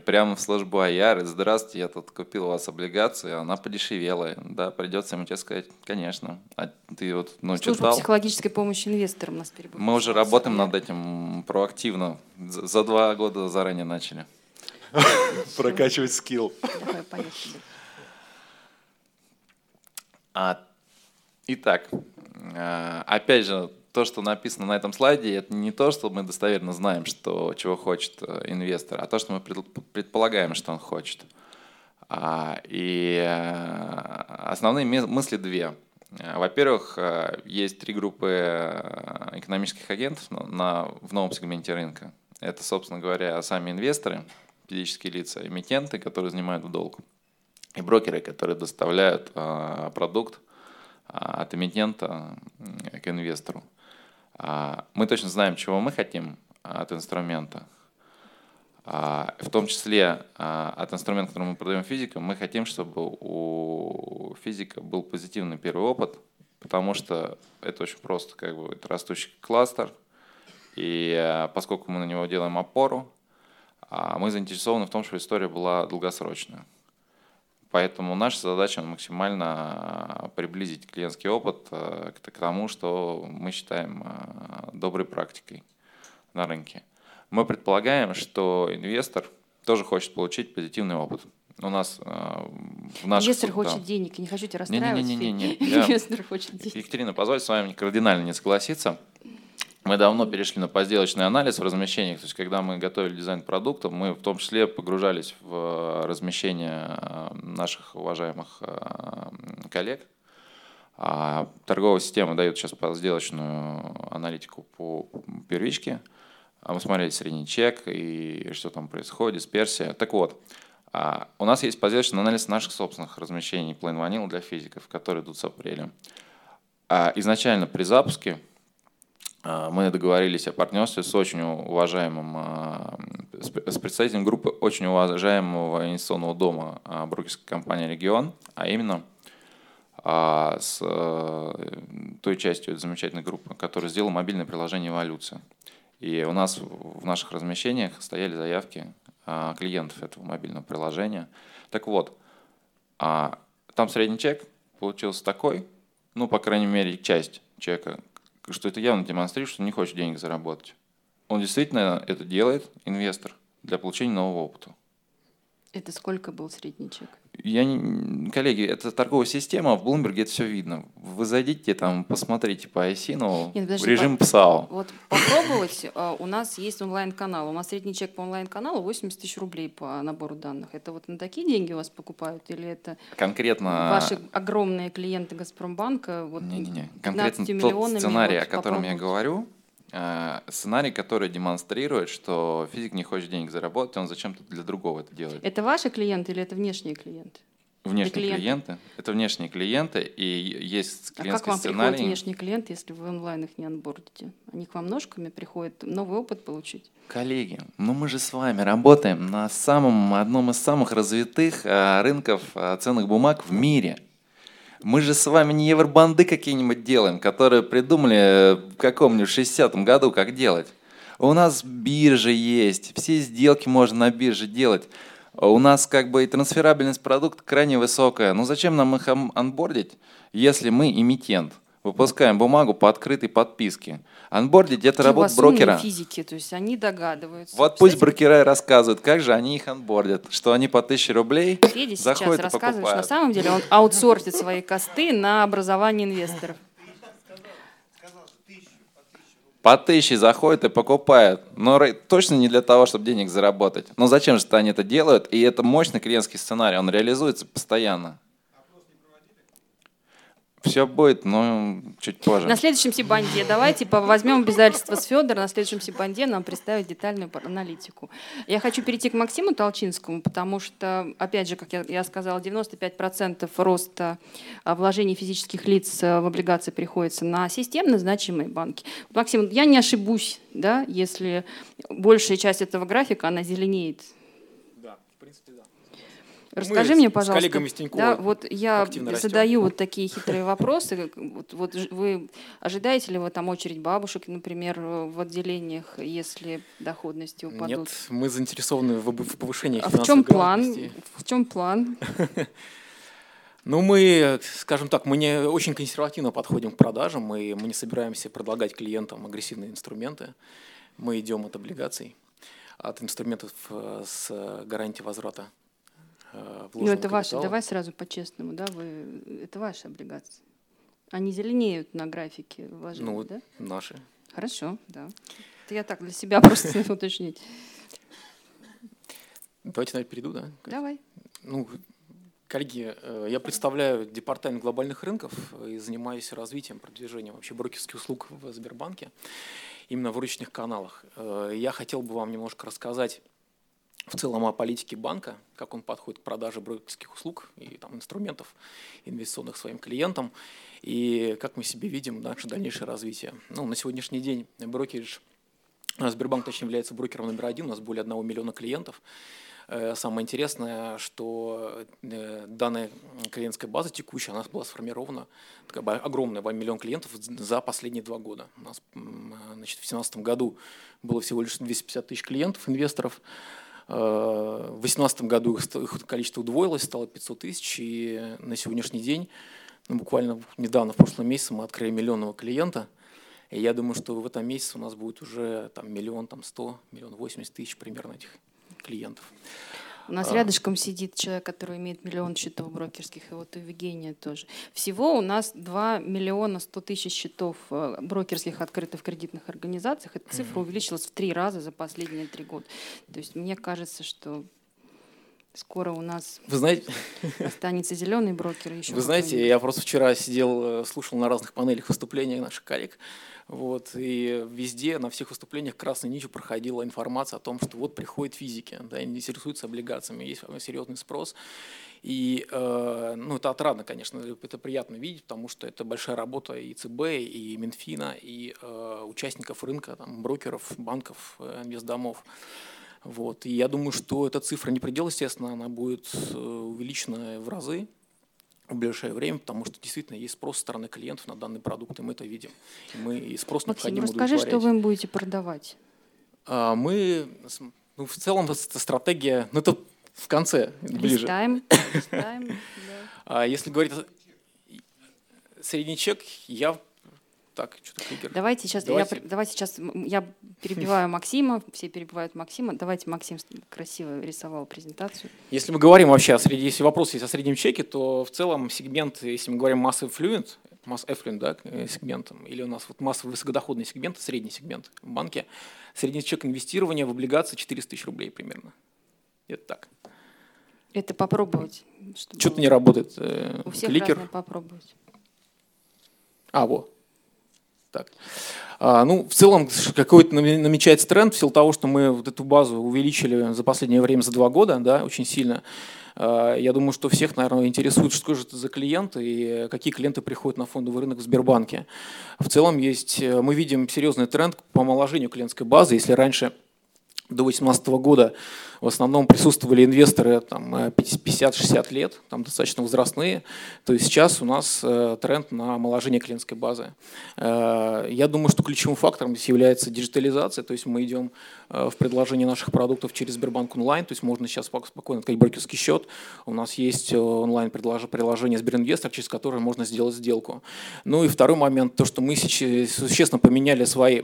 Прямо в службу АЯР. Здравствуйте, я тут купил у вас облигацию, она подешевела. Да, придется ему тебе сказать, конечно. А ты служба психологической помощи инвесторам нас перебывает. Мы уже работаем над этим проактивно. За 2 года заранее начали. Прокачивать скилл. Давай, поехали. Итак, опять же, то, что написано на этом слайде, это не то, что мы достоверно знаем, чего хочет инвестор, а то, что мы предполагаем, что он хочет. И основные мысли две. Во-первых, есть 3 группы экономических агентов в новом сегменте рынка. Это, собственно говоря, сами инвесторы, физические лица, эмитенты, которые занимают в долг, и брокеры, которые доставляют продукт от эмитента к инвестору. Мы точно знаем, чего мы хотим от инструмента. В том числе от инструмента, который мы продаем физикам, мы хотим, чтобы у физика был позитивный первый опыт, потому что это очень просто, это растущий кластер, и поскольку мы на него делаем опору, мы заинтересованы в том, чтобы история была долгосрочная. Поэтому наша задача максимально приблизить клиентский опыт к тому, что мы считаем доброй практикой на рынке. Мы предполагаем, что инвестор тоже хочет получить позитивный опыт. У нас в наших... Инвестор хочет денег, не хочу тебя расстраивать. Инвестор хочет денег. Екатерина, позвольте с вами кардинально не согласиться. Мы давно перешли на позделочный анализ в размещениях. То есть, когда мы готовили дизайн продукта, мы в том числе погружались в размещение наших уважаемых коллег. Торговая система дает сейчас позделочную аналитику по первичке. Мы смотрели средний чек и что там происходит, дисперсия. Так вот, у нас есть позделочный анализ наших собственных размещений Plain Vanilla для физиков, которые идут с апреля. Изначально при запуске мы договорились о партнерстве с представителем группы очень уважаемого инвестиционного дома брокерской компании «Регион», а именно с той частью замечательной группы, которая сделала мобильное приложение «Эволюция». И у нас в наших размещениях стояли заявки клиентов этого мобильного приложения. Так вот, там средний чек получился такой, по крайней мере, часть чека, что это явно демонстрирует, что не хочет денег заработать. Он действительно это делает, инвестор, для получения нового опыта. Это сколько был средний чек? Коллеги, это торговая система, в Bloomberg это все видно. Вы зайдите там, посмотрите по ISIN, режим ПСАО. Попробовать, у нас есть онлайн-канал. У нас средний чек по онлайн-каналу 80 тысяч рублей по набору данных. Это на такие деньги у вас покупают? Или это конкретно ваши огромные клиенты Газпромбанка? Не-не-не, конкретно тот сценарий, о котором я говорю, сценарий, который демонстрирует, что физик не хочет денег заработать, он зачем-то для другого это делает. Это ваши клиенты или это внешние клиенты? Внешние клиенты. Это внешние клиенты, и есть клиентский сценарий. А как вам приходят внешние клиенты, если вы онлайн их не анбордите? Они к вам ножками приходят, новый опыт получить? Коллеги, мы же с вами работаем на одном из самых развитых рынков ценных бумаг в мире. Мы же с вами не евробанды какие-нибудь делаем, которые придумали в каком-нибудь 60-м году, как делать. У нас биржи есть, все сделки можно на бирже делать. У нас как бы и трансферабельность продукта крайне высокая. Ну зачем нам их анбордить, если мы эмитент? Выпускаем бумагу по открытой подписке. Анбордить – это работа брокера. Физики, то есть они догадываются. Вот пусть брокеры рассказывают, как же они их анбордят, что они по 1000 рублей Федя заходят и покупают. Что на самом деле он аутсортит свои косты на образование инвесторов. По 1000 заходят и покупают. Но точно не для того, чтобы денег заработать. Но зачем же они это делают? И это мощный клиентский сценарий, он реализуется постоянно. Все будет, но чуть позже. На следующем Сибанде давайте возьмем обязательства с Федора. На следующем Сибанде нам представить детальную аналитику. Я хочу перейти к Максиму Толчинскому, потому что, опять же, как я сказала, 95% роста вложений физических лиц в облигации приходится на системно значимые банки. Максим, я не ошибусь, да, если большая часть этого графика, она зеленеет. Да, в принципе, да. Расскажи мне, пожалуйста, да, вот я задаю вот такие хитрые вопросы. Вот вы ожидаете ли вы там очередь бабушек, например, в отделениях, если доходности упадут? Нет, мы заинтересованы в повышении финансовой грамотности. В чем план? Ну, мы, скажем так, мы не очень консервативно подходим к продажам, и мы не собираемся предлагать клиентам агрессивные инструменты. Мы идем от облигаций, от инструментов с гарантией возврата. Ну, это ваши, давай сразу по-честному, да, это ваши облигации. Они зеленеют на графике вложения, ну, да? Наши. Хорошо, да. Это я так для себя просто уточнить. Давайте, наверное, перейду, да? Давай. Ну, коллеги, я представляю департамент глобальных рынков и занимаюсь развитием, продвижением вообще брокерских услуг в Сбербанке, именно в рыночных каналах. Я хотел бы вам немножко рассказать в целом о политике банка, как он подходит к продаже брокерских услуг и там, инструментов инвестиционных своим клиентам, и как мы себе видим наше дальнейшее развитие. Ну, на сегодняшний день Сбербанк является брокером номер 1, у нас более 1 миллиона клиентов. Самое интересное, что данная клиентская база текущая, она была сформирована, такая огромная, 2 миллиона клиентов за последние 2 года. У нас, значит, в 2017 году было всего лишь 250 тысяч клиентов, инвесторов. В 2018 году их количество удвоилось, стало 500 тысяч, и на сегодняшний день, ну, буквально недавно, в прошлом месяце, мы открыли миллионного клиента, и я думаю, что в этом месяце у нас будет уже там, 1 100 000, 1 080 000 примерно этих клиентов. У нас рядышком сидит человек, который имеет 1 000 000 счетов брокерских, и вот у Евгения тоже. Всего у нас 2 100 000 счетов брокерских открыто в кредитных организациях. Эта цифра увеличилась в 3 раза за последние 3 года. То есть мне кажется, что скоро у нас останется зеленый брокер. Еще вы знаете, я просто вчера сидел, слушал на разных панелях выступления наших коллег, вот, и везде, на всех выступлениях красной нитью проходила информация о том, что вот приходят физики, да, они интересуются облигациями, есть серьезный спрос. И ну, это отрадно, конечно, это приятно видеть, потому что это большая работа и ЦБ, и Минфина, и участников рынка, там, брокеров, банков, инвестдомов. Вот. И я думаю, что эта цифра не предел, естественно, она будет увеличена в разы в ближайшее время, потому что действительно есть спрос со стороны клиентов на данный продукт, и мы это видим. И мы и спрос необходимо удовлетворять. Расскажи, что вы им будете продавать. Мы, ну, в целом, это стратегия, ну это в конце, ближе. Листаем. Если говорить о средний чек, Так, Давайте сейчас я перебиваю Максима, все перебивают Максима. Давайте Максим красиво рисовал презентацию. Если мы говорим вообще если вопрос есть о среднем чеке, то в целом сегмент, если мы говорим масс-эффлюент, да, сегментом, или у нас вот массовый высокодоходный сегмент, средний сегмент в банке, средний чек инвестирования в облигации 400 000 рублей примерно. Это так. Это попробовать. Что-то не работает. У всех разное попробовать. Вот. Так. Ну, в целом какой-то намечается тренд в силу того, что мы вот эту базу увеличили за последнее время, за 2 года, да, очень сильно. Я думаю, что всех, наверное, интересует, что же это за клиенты и какие клиенты приходят на фондовый рынок в Сбербанке. В целом мы видим серьезный тренд по омоложению клиентской базы. Если раньше до 2018 года в основном присутствовали инвесторы 50-60 лет, там достаточно возрастные, то есть сейчас у нас тренд на омоложение клиентской базы. Я думаю, что ключевым фактором здесь является диджитализация, то есть мы идем в предложение наших продуктов через Сбербанк онлайн, то есть можно сейчас спокойно открыть брокерский счет, у нас есть онлайн-приложение Сберинвестор, через которое можно сделать сделку. Ну и второй момент, то что мы существенно поменяли свои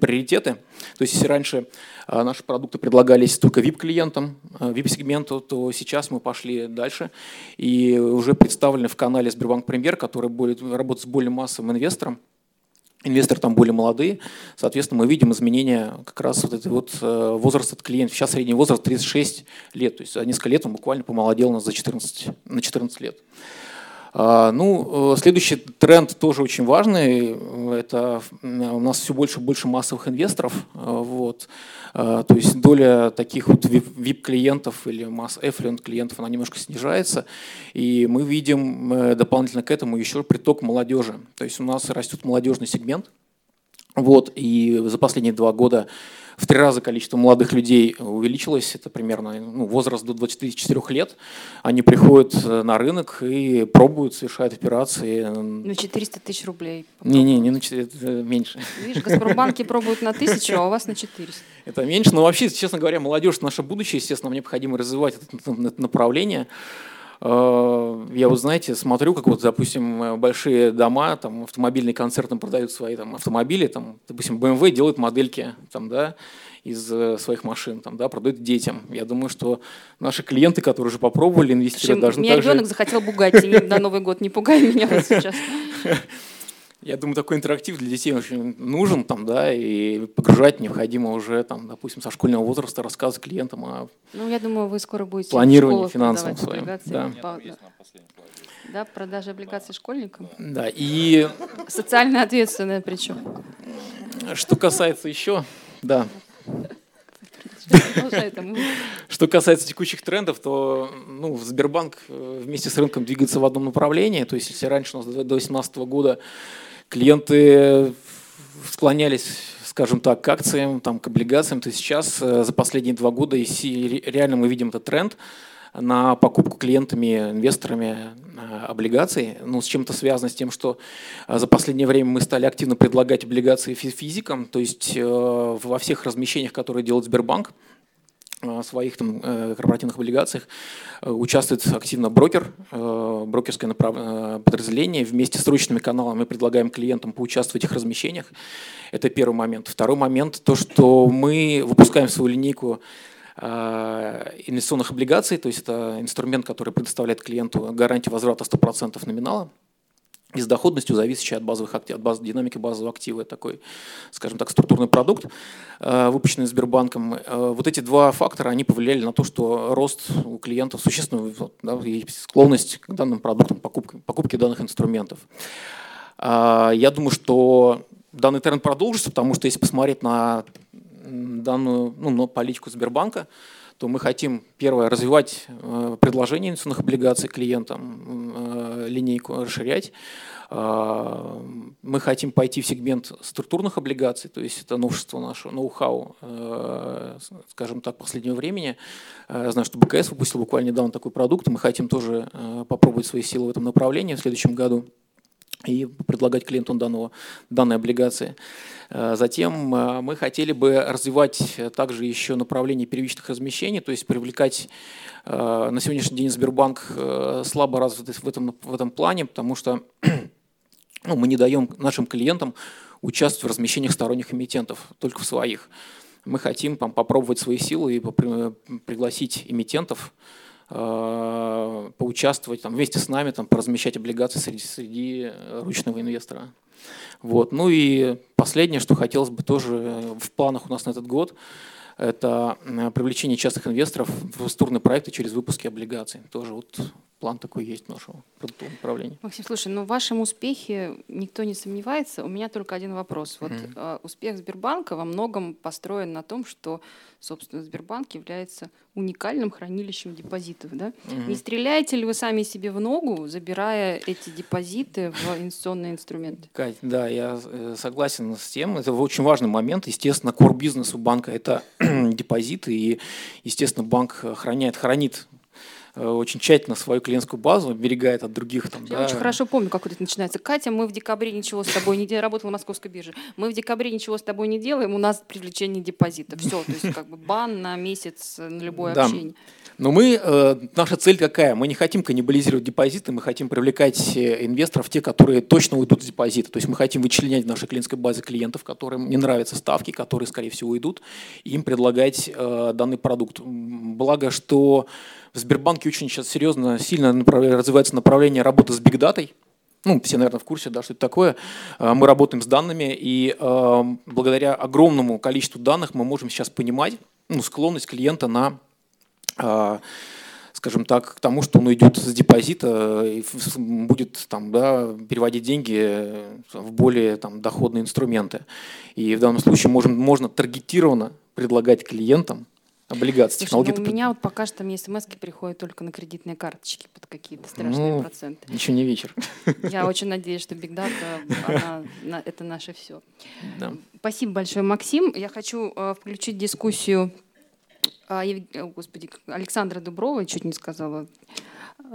приоритеты, то есть если раньше наши продукты предлагались только VIP-клиентам, VIP-сегменту, то сейчас мы пошли дальше и уже представлены в канале Сбербанк Премьер, который будет работать с более массовым инвестором. Инвесторы там более молодые, соответственно, мы видим изменения как раз возраста от клиентов. Сейчас средний возраст 36 лет, то есть за несколько лет он буквально помолодел нас на 14 лет. Ну, следующий тренд тоже очень важный. Это у нас все больше и больше массовых инвесторов. Вот. То есть доля таких вот VIP-клиентов или масс-эффлюент-клиентов, она немножко снижается. И мы видим дополнительно к этому еще приток молодежи. То есть у нас растет молодежный сегмент. Вот. И за последние 2 года в 3 раза количество молодых людей увеличилось, это примерно возраст до 24 лет. Они приходят на рынок и пробуют, совершают операции. На 400 тысяч рублей. Не на 400, меньше. Видишь, Газпромбанки пробуют на 1000, а у вас на 400. Это меньше, но вообще, честно говоря, молодежь – наше будущее, естественно, нам необходимо развивать это направление. Я смотрю, как допустим, большие дома, там, автомобильные концерны продают свои автомобили, допустим, BMW делают модельки из своих машин, продают детям. Я думаю, что наши клиенты, которые уже попробовали инвестировать, должны также… Ребенок захотел Бугатти на Новый год, не пугай меня вот сейчас. Я думаю, такой интерактив для детей очень нужен, и погружать необходимо уже, допустим, со школьного возраста рассказывать клиентам о я думаю, вы скоро будете планировании финансовом своем. Да, продажи облигаций школьникам. Да, и… Социально ответственная причем. Что касается еще… Да. Что касается текущих трендов, то Сбербанк вместе с рынком двигается в одном направлении. То есть если раньше у нас до 2018 года клиенты склонялись, скажем так, к акциям, к облигациям, то сейчас за последние 2 года реально мы видим этот тренд на покупку клиентами, инвесторами облигаций. С чем-то связано с тем, что за последнее время мы стали активно предлагать облигации физикам, то есть во всех размещениях, которые делает Сбербанк, своих корпоративных облигациях участвует активно брокер, брокерское подразделение. Вместе с ручными каналами мы предлагаем клиентам поучаствовать в этих размещениях. Это первый момент. Второй момент – то, что мы выпускаем свою линейку инвестиционных облигаций, то есть это инструмент, который предоставляет клиенту гарантию возврата 100% номинала и с доходностью, зависящей от базовых активов, динамики базового актива. Это такой, скажем так, структурный продукт, выпущенный Сбербанком. Вот эти 2 фактора, они повлияли на то, что рост у клиентов существенно, и склонность к данным продуктам, покупке данных инструментов. Я думаю, что данный тренд продолжится, потому что если посмотреть на данную политику Сбербанка, то мы хотим, первое, развивать предложение инвестиционных облигаций клиентам, линейку расширять. Мы хотим пойти в сегмент структурных облигаций, то есть это новшество наше, ноу-хау, скажем так, последнего времени. Я знаю, что БКС выпустил буквально недавно такой продукт, мы хотим тоже попробовать свои силы в этом направлении в следующем году и предлагать клиенту данной облигации. Затем мы хотели бы развивать также еще направление первичных размещений, то есть привлекать на сегодняшний день Сбербанк слабо развит в этом плане, потому что мы не даем нашим клиентам участвовать в размещениях сторонних эмитентов, только в своих. Мы хотим попробовать свои силы и пригласить эмитентов поучаствовать вместе с нами, поразмещать облигации среди ручного инвестора. Вот. Ну и последнее, что хотелось бы тоже в планах у нас на этот год, это привлечение частных инвесторов в структурные проекты через выпуски облигаций. Тоже план такой есть нашего продуктового направления. Максим, слушай, но в вашем успехе никто не сомневается. У меня только один вопрос. Вот успех Сбербанка во многом построен на том, что, собственно, Сбербанк является уникальным хранилищем депозитов. Да? Не стреляете ли вы сами себе в ногу, забирая эти депозиты в инвестиционные инструменты? Кать, да, я согласен с тем. Это очень важный момент. Естественно, кор-бизнес у банка – это депозиты. И, естественно, банк хранит очень тщательно свою клиентскую базу, оберегает от других. Там, Я очень хорошо помню, как это начинается. Катя, мы в декабре ничего с тобой не делаем. Работала на Московской бирже. Мы в декабре ничего с тобой не делаем, у нас привлечение депозита. Все, то есть как бы бан на месяц, на любое общение. Но наша цель какая? Мы не хотим каннибализировать депозиты, мы хотим привлекать инвесторов, те, которые точно уйдут с депозита. То есть мы хотим вычленять в нашей клиентской базе клиентов, которым не нравятся ставки, которые, скорее всего, уйдут, и им предлагать данный продукт. Благо, что в Сбербанке очень сейчас серьезно, сильно развивается направление работы с бигдатой. Все, наверное, в курсе, что это такое. Мы работаем с данными, и благодаря огромному количеству данных мы можем сейчас понимать склонность клиента на, скажем так, к тому, что он уйдет с депозита и будет переводить деньги в более доходные инструменты. И в данном случае можно таргетированно предлагать клиентам облигации. У меня пока что мне смс-ки приходят только на кредитные карточки под какие-то страшные проценты. Еще не вечер. Я очень надеюсь, что Big Data — это наше все. Да. Спасибо большое, Максим. Я хочу включить дискуссию Александра Дуброва, чуть не сказала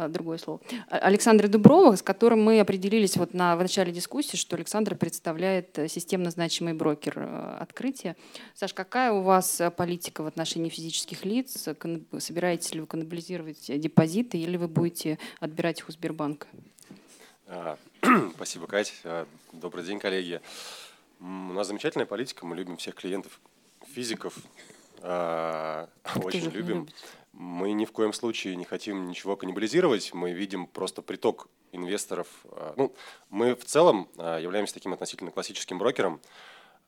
другое слово, Александра Дуброва, с которым мы определились в начале дискуссии, что Александр представляет системно значимый брокер «Открытие». Саш, какая у вас политика в отношении физических лиц? Собираетесь ли вы каннибализировать депозиты или вы будете отбирать их у Сбербанка? Спасибо, Кать. Добрый день, коллеги. У нас замечательная политика, мы любим всех клиентов, физиков. Очень любим. Мы ни в коем случае не хотим ничего каннибализировать. Мы видим просто приток инвесторов. Мы в целом являемся таким относительно классическим брокером.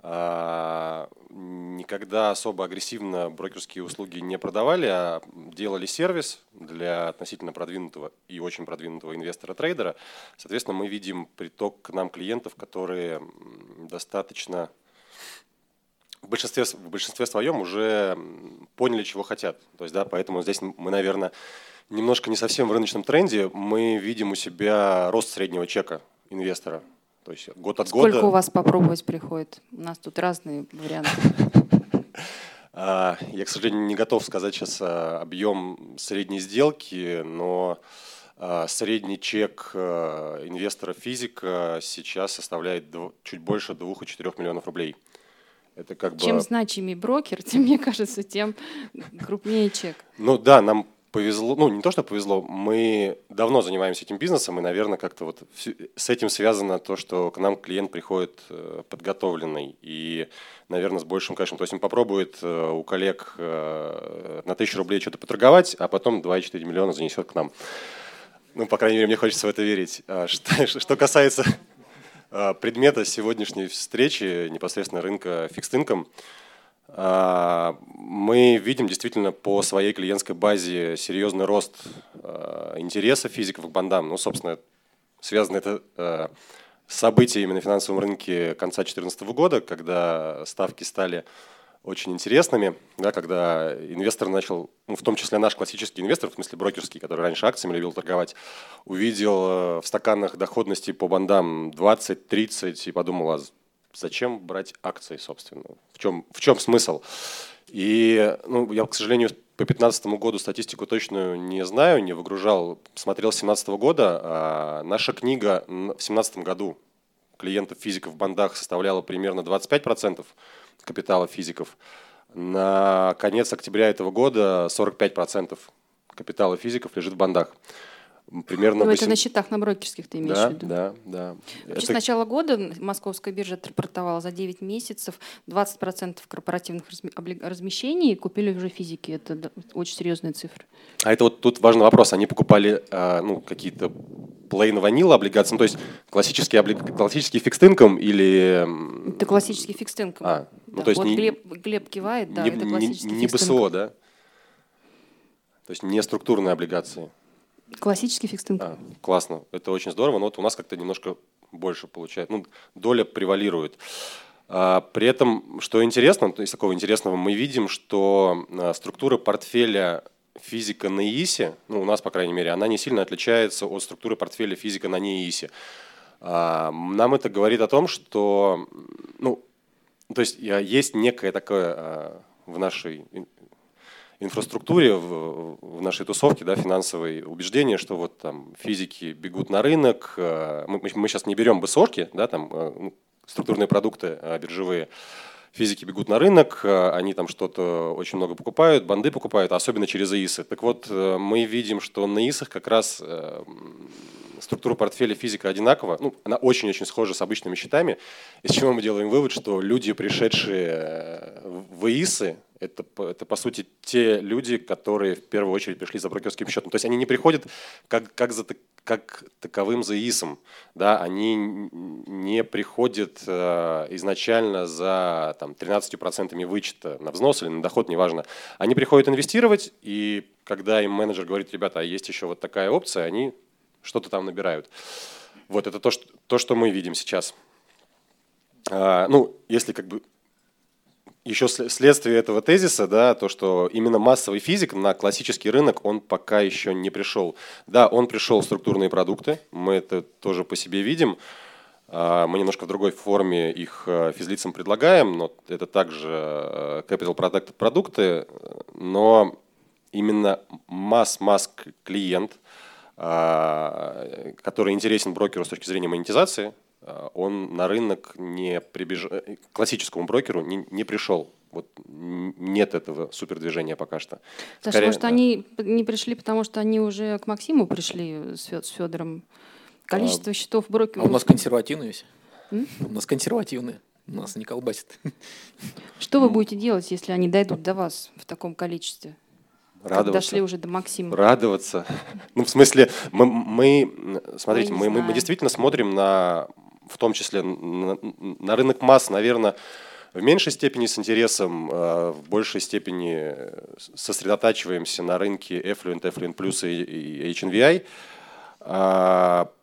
Никогда особо агрессивно брокерские услуги не продавали, а делали сервис для относительно продвинутого и очень продвинутого инвестора-трейдера. Соответственно, мы видим приток к нам клиентов, которые достаточно… В большинстве своем уже поняли, чего хотят. То есть, поэтому здесь мы, наверное, немножко не совсем в рыночном тренде. Мы видим у себя рост среднего чека инвестора. То есть год от года. Сколько у вас попробовать приходит? У нас тут разные варианты. Я, к сожалению, не готов сказать сейчас объем средней сделки, но средний чек инвестора-физика сейчас составляет чуть больше 2,4 миллионов рублей. Это чем значимее брокер, тем, мне кажется, тем крупнее чек. Нам повезло. Не то, что повезло. Мы давно занимаемся этим бизнесом, и, наверное, как-то с этим связано то, что к нам клиент приходит подготовленный. И, наверное, с большим кэшем. То есть он попробует у коллег на 1000 рублей что-то поторговать, а потом 2,4 миллиона занесет к нам. По крайней мере, мне хочется в это верить. Что касается предмета сегодняшней встречи, непосредственно рынка фикс-инком, мы видим действительно по своей клиентской базе серьезный рост интереса физиков к бандам. Собственно, связано это событие именно на финансовом рынке конца 2014 года, когда ставки стали очень интересными, когда инвестор начал, в том числе наш классический инвестор, в смысле брокерский, который раньше акциями любил торговать, увидел в стаканах доходности по бандам 20-30 и подумал, зачем брать акции, собственно, в чем смысл? И я, к сожалению, по 2015 году статистику точную не знаю, не выгружал, смотрел с 2017 года. Наша книга в 2017 году клиентов физиков в бандах составляла примерно 25%. Капитала физиков. На конец октября этого года 45% капитала физиков лежит в бандах. Примерно это на счетах, на брокерских ты имеешь в виду? Да. С начала года Московская биржа отрапортовала за 9 месяцев 20% корпоративных размещений купили уже физики. Это очень серьезные цифры. А это тут важный вопрос. Они покупали какие-то plain-vanilla облигации, то есть классический фикс-инком или… Это классический фикс-инком. То есть Глеб кивает, это классический фикс-инком. Не БСО, да? То есть не структурные облигации. Классический фикс инкам. Да, классно, это очень здорово, но вот у нас как-то немножко больше получает, ну, доля превалирует. При этом, что интересно, то есть такого интересного, мы видим, что структура портфеля физика на ИИСе, ну, у нас, по крайней мере, она не сильно отличается от структуры портфеля физика на неИИСе. Нам это говорит о том, что, ну, то есть есть некое такое в нашей инфраструктуре, в нашей тусовке, да, финансовой, убеждение, что вот там физики бегут на рынок. Мы сейчас не берем БСОшки, да, там структурные продукты биржевые. Физики бегут на рынок, они там что-то очень много покупают, банды покупают, особенно через ИИСы. Так вот, мы видим, что на ИИСах как раз структура портфеля физика одинакова. Ну, она очень-очень схожа с обычными счетами. Из чего мы делаем вывод, что люди, пришедшие в ИИСы, это по сути те люди, которые в первую очередь пришли за брокерским счетом. То есть они не приходят как таковым за ИИСом. Да? Они не приходят изначально за там, 13% вычета на взнос или на доход, неважно. Они приходят инвестировать, и когда им менеджер говорит, ребята, а есть еще вот такая опция, они что-то там набирают. Вот это то, что мы видим сейчас. Ну, если как бы... Еще следствие этого тезиса, да, то, что именно массовый физик на классический рынок, он пока еще не пришел. Да, он пришел в структурные продукты, мы это тоже по себе видим. Мы немножко в другой форме их физлицам предлагаем, но это также capital protected продукты, но именно масс клиент, который интересен брокеру с точки зрения монетизации, он на рынок не прибежал, классическому брокеру не пришел. Вот нет этого супердвижения пока что. Саша, может, да. Они не пришли, потому что они уже к Максиму пришли с Федором? Количество счетов брокеров... А у нас консервативные все. У нас консервативные. У нас не колбасит. Что вы будете делать, если они дойдут до вас в таком количестве? Радоваться. Как дошли уже до Максима. Радоваться. Ну, в смысле, смотрите, мы действительно смотрим на... в том числе на рынок масс, наверное, в меньшей степени с интересом, в большей степени сосредотачиваемся на рынке Affluent, Affluent Plus и HNVI.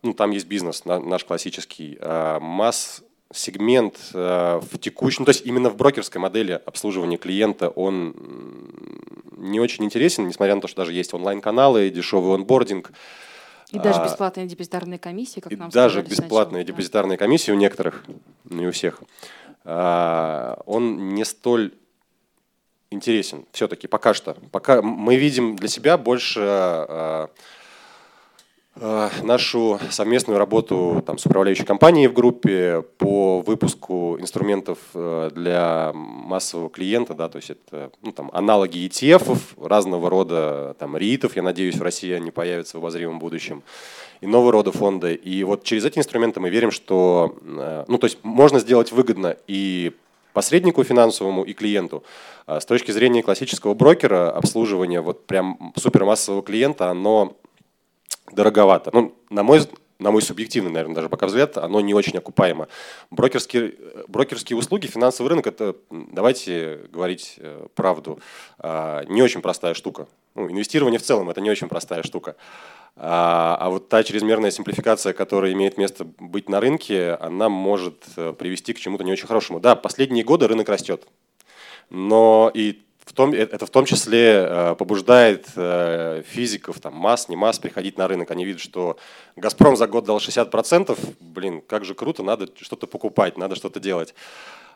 Ну, там есть бизнес, наш классический. Масс-сегмент в текущем, то есть именно в брокерской модели обслуживания клиента, он не очень интересен, несмотря на то, что даже есть онлайн-каналы, дешевый онбординг. И даже бесплатные депозитарные комиссии, как нам сказали. Даже бесплатные депозитарные комиссии у некоторых, не у всех. Он не столь интересен все-таки пока что. Пока мы видим для себя больше нашу совместную работу там, с управляющей компанией в группе по выпуску инструментов для массового клиента, да, то есть это, ну, там, аналоги ETF-ов, разного рода там, РИИТов, я надеюсь, в России они появятся в обозримом будущем, и нового рода фонды. И вот через эти инструменты мы верим, что ну, то есть можно сделать выгодно и посреднику финансовому, и клиенту. С точки зрения классического брокера обслуживание вот прям супермассового клиента, оно дороговато. Ну, на мой субъективный, наверное, даже пока взгляд, оно не очень окупаемо. Брокерские услуги, финансовый рынок, это, давайте говорить правду, не очень простая штука. Ну, инвестирование в целом – это не очень простая штука. А вот та чрезмерная симплификация, которая имеет место быть на рынке, она может привести к чему-то не очень хорошему. Да, последние годы рынок растет, но и это в том числе побуждает физиков, там, масс, не масс, приходить на рынок. Они видят, что «Газпром» за год дал 60%. Блин, как же круто, надо что-то покупать, надо что-то делать.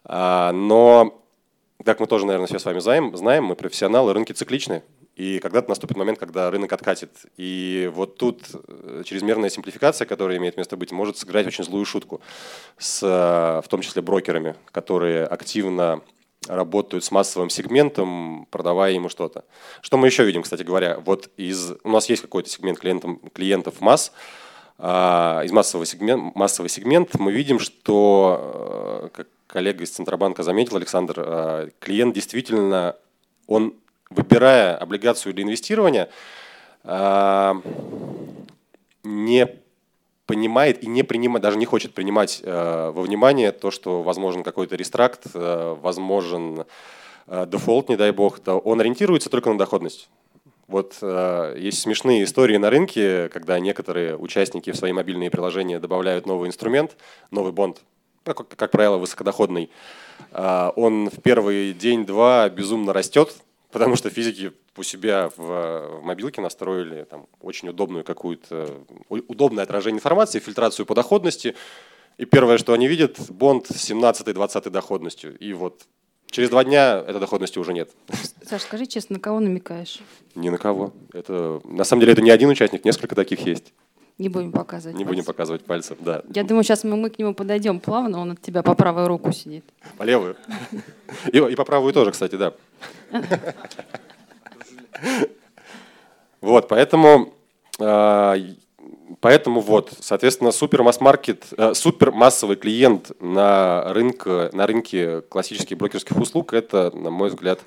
Но, как мы тоже, наверное, все с вами знаем, мы профессионалы, рынки цикличны. И когда-то наступит момент, когда рынок откатит. И вот тут чрезмерная симплификация, которая имеет место быть, может сыграть очень злую шутку, в том числе брокерами, которые активно работают с массовым сегментом, продавая ему что-то. Что мы еще видим, кстати говоря, вот у нас есть какой-то сегмент клиентов масс, из массовый сегмент мы видим, что, как коллега из Центробанка заметил, Александр, клиент действительно, он, выбирая облигацию для инвестирования, не понимает и не принимает, даже не хочет принимать во внимание то, что возможен какой-то рестракт, возможен дефолт, не дай бог, то он ориентируется только на доходность. Вот есть смешные истории на рынке, когда некоторые участники в свои мобильные приложения добавляют новый инструмент, новый бонд, как правило, высокодоходный. Он в первый день-два безумно растет, потому что физики у себя в мобилке настроили там, очень удобную какую-то, удобное отражение информации, фильтрацию по доходности. И первое, что они видят, бонд с 17-20 доходностью. И вот через 2 дня этой доходности уже нет. Саш, скажи честно, на кого намекаешь? Ни на кого. Это, на самом деле это не один участник, несколько таких есть. Не будем показывать пальцем. Будем показывать пальцем, да. Я думаю, сейчас мы к нему подойдем плавно, он от тебя по правую руку сидит. По левую. И по правую тоже, кстати, да. Вот, поэтому вот, соответственно, супермассовый клиент на рынке классических брокерских услуг, это, на мой взгляд,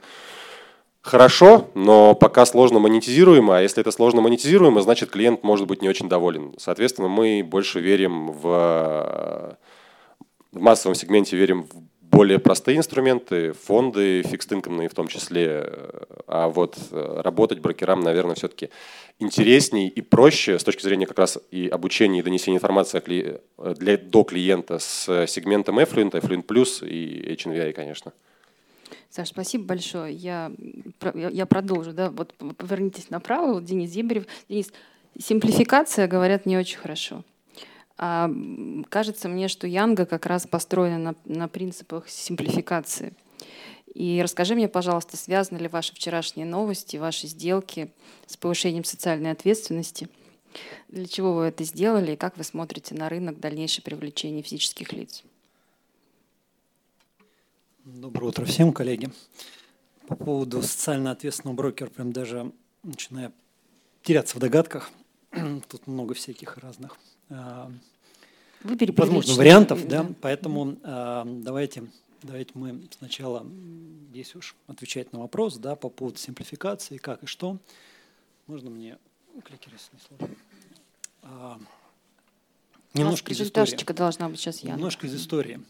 хорошо, но пока сложно монетизируемо, а если это сложно монетизируемо, значит клиент может быть не очень доволен. Соответственно, мы больше верим в массовом сегменте, верим в более простые инструменты, фонды, фикс-инкомные в том числе. А вот работать брокерам, наверное, все-таки интереснее и проще с точки зрения как раз и обучения, и донесения информации до клиента с сегментом Affluent, Affluent Plus и HNVI, конечно. Саш, спасибо большое. Я продолжу. Да? Вот повернитесь направо. Вот Денис Ибарев. Денис, симплификация, говорят, не очень хорошо. Кажется мне, что Янга как раз построена на принципах симплификации. И расскажи мне, пожалуйста, связаны ли ваши вчерашние новости, ваши сделки с повышением социальной ответственности? Для чего вы это сделали и как вы смотрите на рынок дальнейшего привлечения физических лиц? Доброе утро всем, коллеги. По поводу социально ответственного брокера прям даже начинаю теряться в догадках. Тут много всяких разных возможных вариантов, да? Поэтому давайте мы сначала здесь уж отвечать на вопрос, да, по поводу симплификации, как и что. Можно мне кликеры снесло? Немножко из истории. Должна быть сейчас я. Немножко из истории.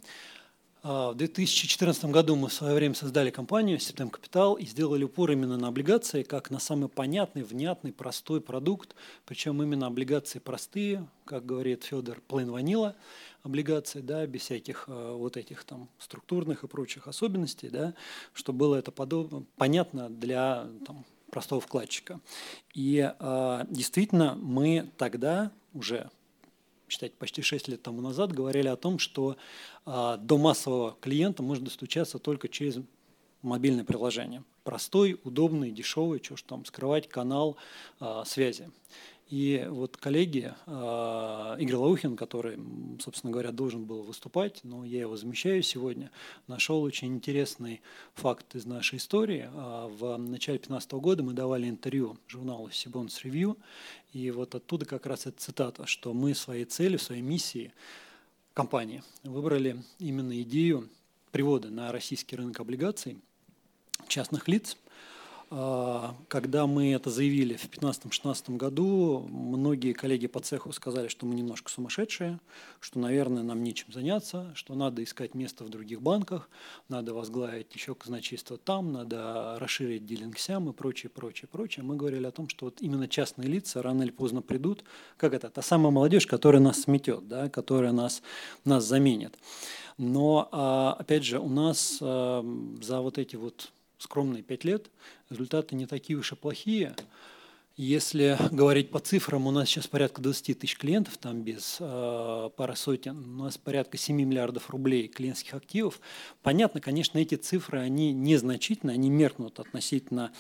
В 2014 году мы в свое время создали компанию Septem Capital и сделали упор именно на облигации, как на самый понятный, внятный, простой продукт. Причем именно облигации простые, как говорит Федор, plain vanilla облигации, да, без всяких вот этих там структурных и прочих особенностей, да, чтобы было это понятно для там, простого вкладчика. И действительно мы тогда уже… считать, почти 6 лет тому назад, говорили о том, что до массового клиента можно достучаться только через мобильное приложение. Простой, удобный, дешевый, чего ж там скрывать, канал связи. И вот коллеги, Игорь Лаухин, который, собственно говоря, должен был выступать, но я его замещаю сегодня, нашел очень интересный факт из нашей истории. В начале 2015 года мы давали интервью журналу Sibon's Review, и вот оттуда как раз эта цитата, что мы своей целью, своей миссией компании выбрали именно идею привода на российский рынок облигаций частных лиц. Когда мы это заявили в 2015-2016 году, многие коллеги по цеху сказали, что мы немножко сумасшедшие, что, наверное, нам нечем заняться, что надо искать место в других банках, надо возглавить еще казначейство там, надо расширить дилинг сям и прочее. Мы говорили о том, что вот именно частные лица рано или поздно придут, как это, та самая молодежь, которая нас сметет, да, которая нас заменит. Но, опять же, у нас за вот эти вот скромные 5 лет, результаты не такие уж и плохие. Если говорить по цифрам, у нас сейчас порядка 20 тысяч клиентов, там без пары сотен, у нас порядка 7 миллиардов рублей клиентских активов. Понятно, конечно, эти цифры, они незначительны, они меркнут относительно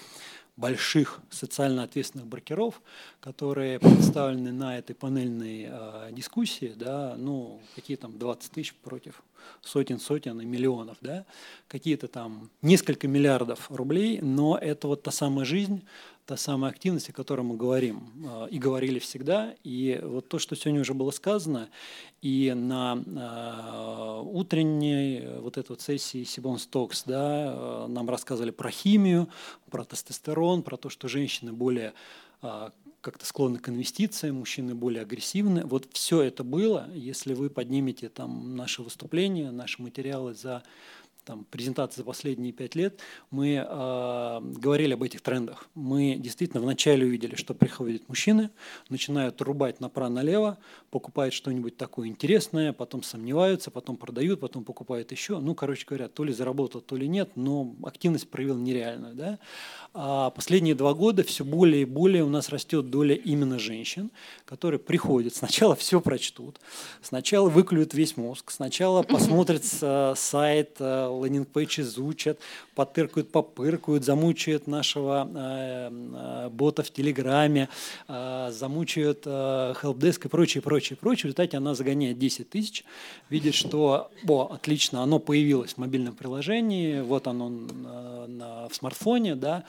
больших социально ответственных брокеров, которые представлены на этой панельной дискуссии, да, ну, какие там 20 тысяч против сотен и миллионов, да, какие-то там несколько миллиардов рублей, но это вот та самая жизнь, та самая активность, о которой мы говорим и говорили всегда, и вот то, что сегодня уже было сказано, и на утренней вот этой вот сессии Сибон Стокс, да, нам рассказывали про химию, про тестостерон, про то, что женщины более как-то склонны к инвестициям, мужчины более агрессивны. Вот все это было, если вы поднимете там наши выступления, наши материалы за там, презентации за последние 5 лет, мы говорили об этих трендах. Мы действительно вначале увидели, что приходят мужчины, начинают рубать направо-налево, покупают что-нибудь такое интересное, потом сомневаются, потом продают, потом покупают еще. Ну, короче говоря, то ли заработал, то ли нет, но активность проявил нереальную. Да? А последние 2 года все более и более у нас растет доля именно женщин, которые приходят, сначала все прочтут, сначала выклюют весь мозг, сначала посмотрят сайт, лендинг-пейдж изучат, потыркают, попыркают, замучают нашего бота в Телеграме, замучают хелпдеск и прочее, прочее, прочее. В результате она загоняет 10 тысяч, видит, что отлично, оно появилось в мобильном приложении, вот оно в смартфоне, да.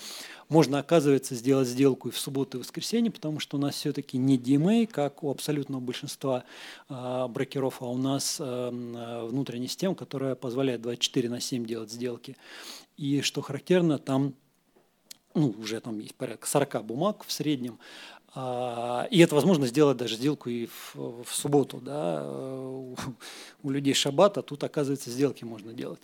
Можно, оказывается, сделать сделку и в субботу, и в воскресенье, потому что у нас все-таки не DMA, как у абсолютного большинства брокеров, а у нас внутренняя система, которая позволяет 24/7 делать сделки. И что характерно, там уже там есть порядка 40 бумаг в среднем. И это возможно сделать даже сделку и в субботу. Да? У людей шаббат, а тут, оказывается, сделки можно делать.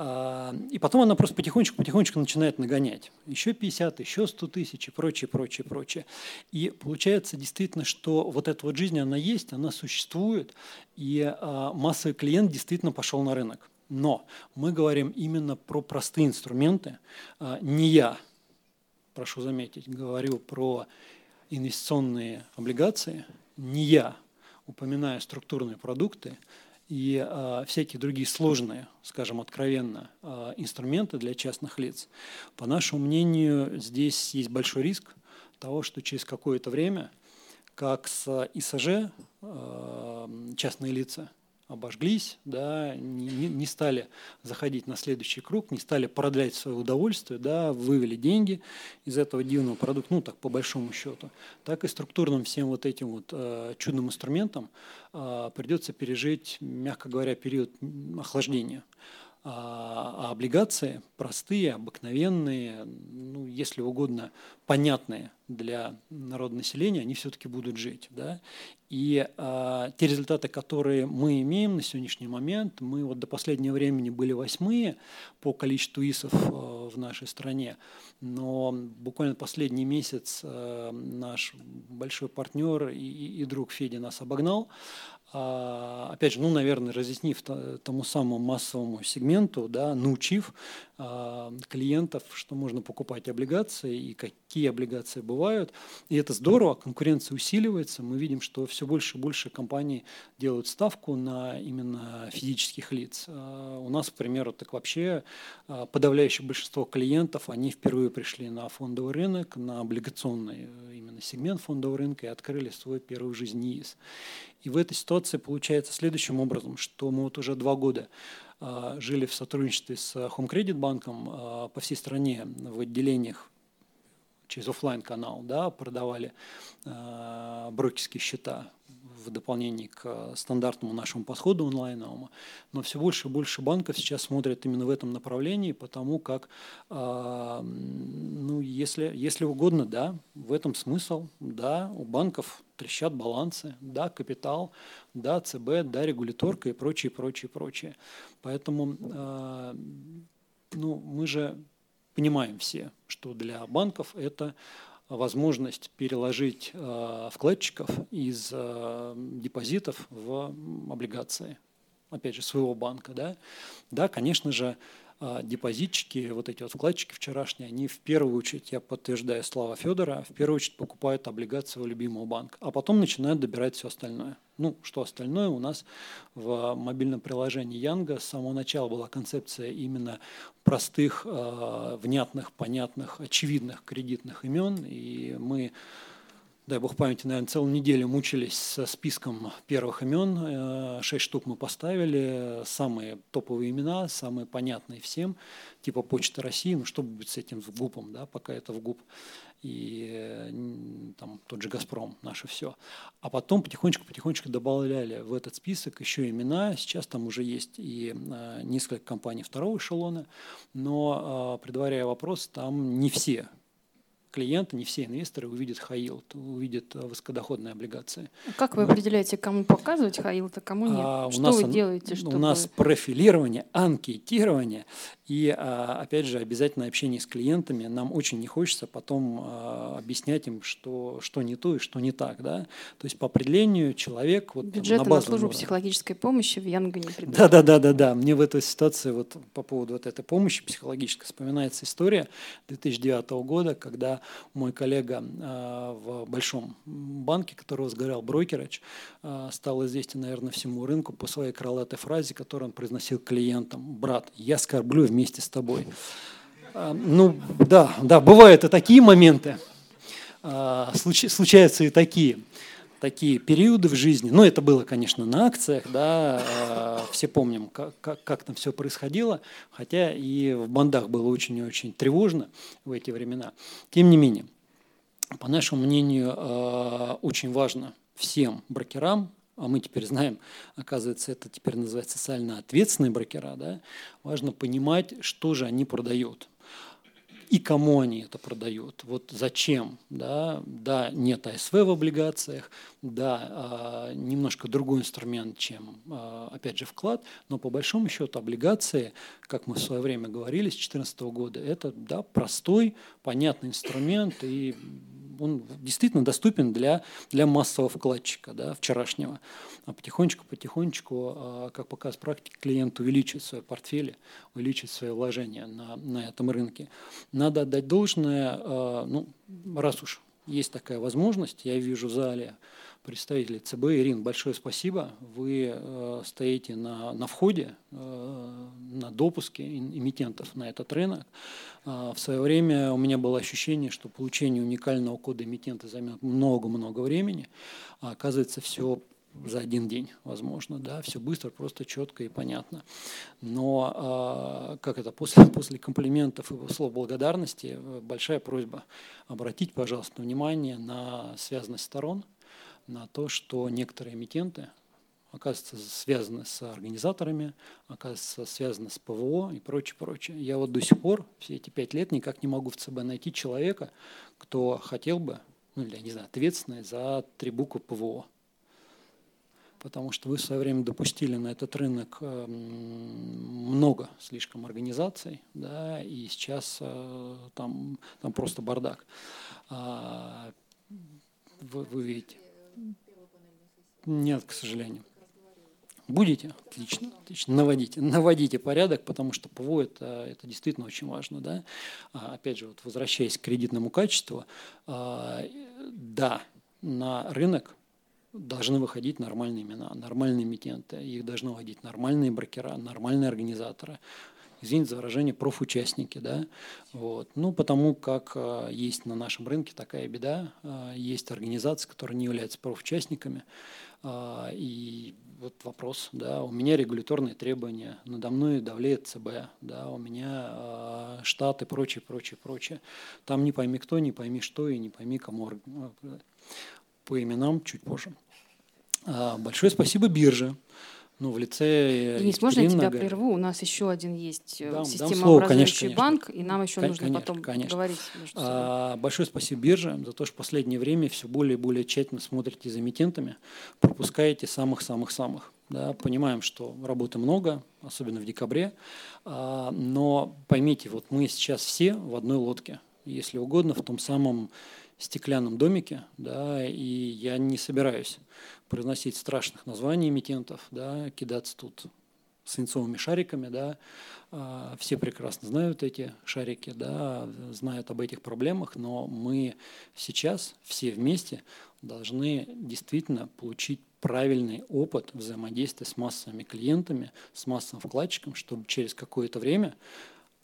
И потом она просто потихонечку начинает нагонять. Еще 50, еще 100 тысяч и прочее, прочее, прочее. И получается действительно, что вот эта вот жизнь, она есть, она существует, и массовый клиент действительно пошел на рынок. Но мы говорим именно про простые инструменты. Не я, прошу заметить, говорю про инвестиционные облигации, не я упоминаю структурные продукты и всякие другие сложные, скажем откровенно, инструменты для частных лиц. По нашему мнению, здесь есть большой риск того, что через какое-то время, как с ИСЖ, частные лица обожглись, да, не стали заходить на следующий круг, не стали продлять свое удовольствие, да, вывели деньги из этого дивного продукта, ну так по большому счету, так и структурным всем вот этим вот чудным инструментом придется пережить, мягко говоря, период охлаждения. А облигации простые, обыкновенные, ну, если угодно, понятные для народного населения, они все-таки будут жить. Да? И те результаты, которые мы имеем на сегодняшний момент, мы вот до последнего времени были 8-е по количеству ИСов в нашей стране, но буквально последний месяц наш большой партнер и друг Федя нас обогнал. Опять же, наверное, разъяснив тому самому массовому сегменту, да, научив клиентов, что можно покупать облигации и какие облигации бывают. И это здорово, конкуренция усиливается. Мы видим, что все больше и больше компаний делают ставку на именно физических лиц. У нас, к примеру, так вообще подавляющее большинство клиентов, они впервые пришли на фондовый рынок, на облигационный именно сегмент фондового рынка и открыли свой первый в жизни ИИС. И в этой ситуации получается следующим образом, что мы вот уже 2 года жили в сотрудничестве с Home Credit Bank по всей стране в отделениях через офлайн-канал, да, продавали брокерские счета в дополнение к стандартному нашему подходу онлайновому. Но все больше и больше банков сейчас смотрят именно в этом направлении, потому как, если угодно, да, в этом смысл, да, у банков трещат балансы, да, капитал, да, ЦБ, да, регуляторка и прочее, прочее, прочее. Поэтому мы же понимаем все, что для банков это возможность переложить вкладчиков из депозитов в облигации, опять же, своего банка. Да, да, конечно же, депозитчики, вот эти вот вкладчики вчерашние, они в первую очередь, я подтверждаю слова Федора, в первую очередь покупают облигации своего любимого банка, а потом начинают добирать все остальное. Что остальное у нас в мобильном приложении Янга с самого начала была концепция именно простых, внятных, понятных, очевидных кредитных имен, и мы, дай бог памяти, наверное, целую неделю мучились со списком первых имен. 6 штук мы поставили, самые топовые имена, самые понятные всем, типа Почта России, что будет с этим ВГУПом, да, пока это ВГУП, и там тот же Газпром, наше все. А потом потихонечку добавляли в этот список еще имена. Сейчас там уже есть и несколько компаний второго эшелона, но, предваряя вопрос, там не все клиенты, не все инвесторы увидят хай-йилд, увидят высокодоходные облигации. Как вы определяете, кому показывать хай-йилд, а кому нет? Что вы делаете? Чтобы... У нас профилирование, анкетирование и, опять же, обязательно общение с клиентами. Нам очень не хочется потом объяснять им, что не то и что не так. Да? То есть по определению человек… Вот, бюджеты там, на службу психологической помощи в Янга не придумали. Да. Мне в этой ситуации вот, по поводу вот этой помощи психологической вспоминается история 2009 года, когда мой коллега в большом банке, которого сгорел брокеридж, стал известен, наверное, всему рынку по своей крылатой фразе, которую он произносил клиентам: «Брат, я скорблю вместе с тобой». Да, бывают и такие моменты, случаются и такие периоды в жизни. Но это было, конечно, на акциях, да, все помним, как там все происходило, хотя и в бандах было очень и очень тревожно в эти времена. Тем не менее, по нашему мнению, очень важно всем брокерам, а мы теперь знаем, оказывается, это теперь называется социально ответственные брокера, да, важно понимать, что же они продают. И кому они это продают, вот зачем, да, нет АСВ в облигациях, да, немножко другой инструмент, чем, опять же, вклад, но по большому счету облигации, как мы в свое время говорили, с 2014 года, это, да, простой, понятный инструмент, и он действительно доступен для массового вкладчика, да, вчерашнего. А потихонечку, как показывает практика, клиент увеличивает свои портфели, увеличивает свои вложения на этом рынке. Надо отдать должное, раз уж есть такая возможность, я вижу в зале представителей ЦБ. Ирина, большое спасибо. Вы стоите на входе, на допуске эмитентов на этот рынок. В свое время у меня было ощущение, что получение уникального кода эмитента займет много-много времени, а оказывается, все за один день, возможно, да, все быстро, просто четко и понятно. Но как это, после комплиментов и слов благодарности, большая просьба обратить, пожалуйста, внимание на связанность сторон, на то, что некоторые эмитенты, оказывается, связаны с организаторами, оказывается, связаны с ПВО и прочее. Я вот до сих пор, все эти 5 лет, никак не могу в ЦБ найти человека, кто хотел бы, ответственный за 3 буквы ПВО. Потому что вы в свое время допустили на этот рынок много слишком организаций, да, и сейчас там просто бардак. Вы видите? Нет, к сожалению. Будете? Отлично. Наводите порядок, потому что ПВО – это действительно очень важно. Да? Опять же, вот возвращаясь к кредитному качеству, да, на рынок должны выходить нормальные имена, нормальные эмитенты, их должны выходить нормальные брокера, нормальные организаторы. Извините за выражение, профучастники, да, вот. Потому как есть на нашем рынке такая беда, есть организации, которые не являются профучастниками, и вот вопрос, да, у меня регуляторные требования, надо мной давлеет ЦБ, да, у меня штат и прочее. Там не пойми кто, не пойми что и не пойми кому. По именам чуть позже. Большое спасибо бирже. В лице Денис, можно я тебя прерву? У нас еще один есть системообразующий банк, и нам еще нужно потом говорить. Большое спасибо бирже за то, что в последнее время все более и более тщательно смотрите за эмитентами, пропускаете самых-самых-самых. Да, понимаем, что работы много, особенно в декабре, но поймите, вот мы сейчас все в одной лодке, если угодно, в том самом стеклянном домике, да, и я не собираюсь произносить страшных названий эмитентов, да, кидаться тут свинцовыми шариками, да, все прекрасно знают эти шарики, да, знают об этих проблемах, но мы сейчас все вместе должны действительно получить правильный опыт взаимодействия с массовыми клиентами, с массовым вкладчиком, чтобы через какое-то время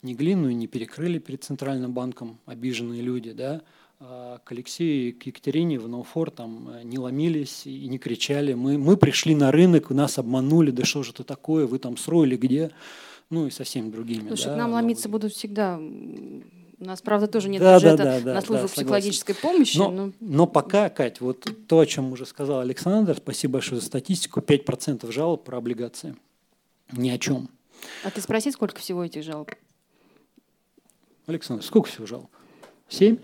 ни глину не перекрыли перед Центральным банком обиженные люди, да, к Алексею и к Екатерине в НАУФОР там не ломились и не кричали: мы пришли на рынок, нас обманули, да что же это такое, вы там строили где, и со всеми другими. Слушай, да, к нам ломиться будут всегда. У нас, правда, тоже нет бюджета на службу психологической помощи. Но пока, Кать, вот то, о чем уже сказал Александр, спасибо большое за статистику, 5% жалоб про облигации. Ни о чем. А ты спроси, сколько всего этих жалоб? Александр, сколько всего жалоб? 7?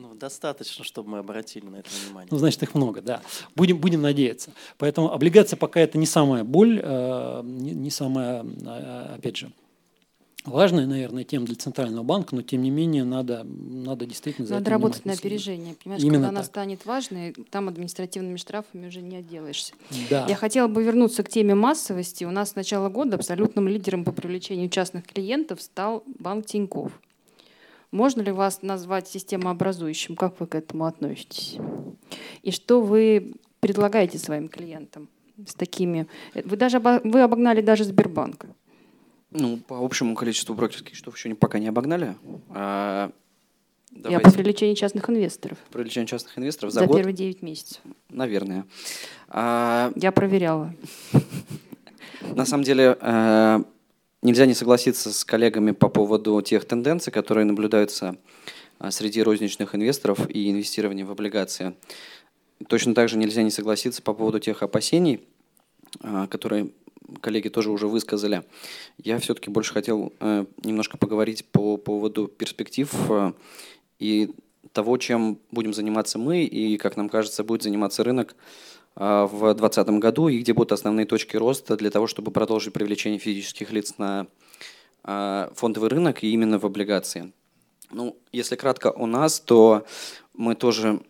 Ну, достаточно, чтобы мы обратили на это внимание. Ну, значит, их много, да. Будем надеяться. Поэтому облигация пока это не самая боль, не самая, опять же, важная, наверное, тема для Центрального банка, но тем не менее надо действительно за это внимание. Надо работать на опережение. Понимаешь, именно когда так. Она станет важной, там административными штрафами уже не отделаешься. Да. Я хотела бы вернуться к теме массовости. У нас с начала года абсолютным лидером по привлечению частных клиентов стал банк Тинькофф. Можно ли вас назвать системообразующим? Как вы к этому относитесь? И что вы предлагаете своим клиентам с такими? Вы обогнали даже Сбербанк. Ну, по общему количеству брокерских счетов еще пока не обогнали. По привлечению частных инвесторов. Привлечение частных инвесторов за год? Первые 9 месяцев. Наверное. Я проверяла. На самом деле... Нельзя не согласиться с коллегами по поводу тех тенденций, которые наблюдаются среди розничных инвесторов и инвестирования в облигации. Точно так же нельзя не согласиться по поводу тех опасений, которые коллеги тоже уже высказали. Я все-таки больше хотел немножко поговорить по поводу перспектив и того, чем будем заниматься мы и, как нам кажется, будет заниматься рынок в 2020 году и где будут основные точки роста для того, чтобы продолжить привлечение физических лиц на фондовый рынок и именно в облигации. Ну, если кратко о нас, то мы тоже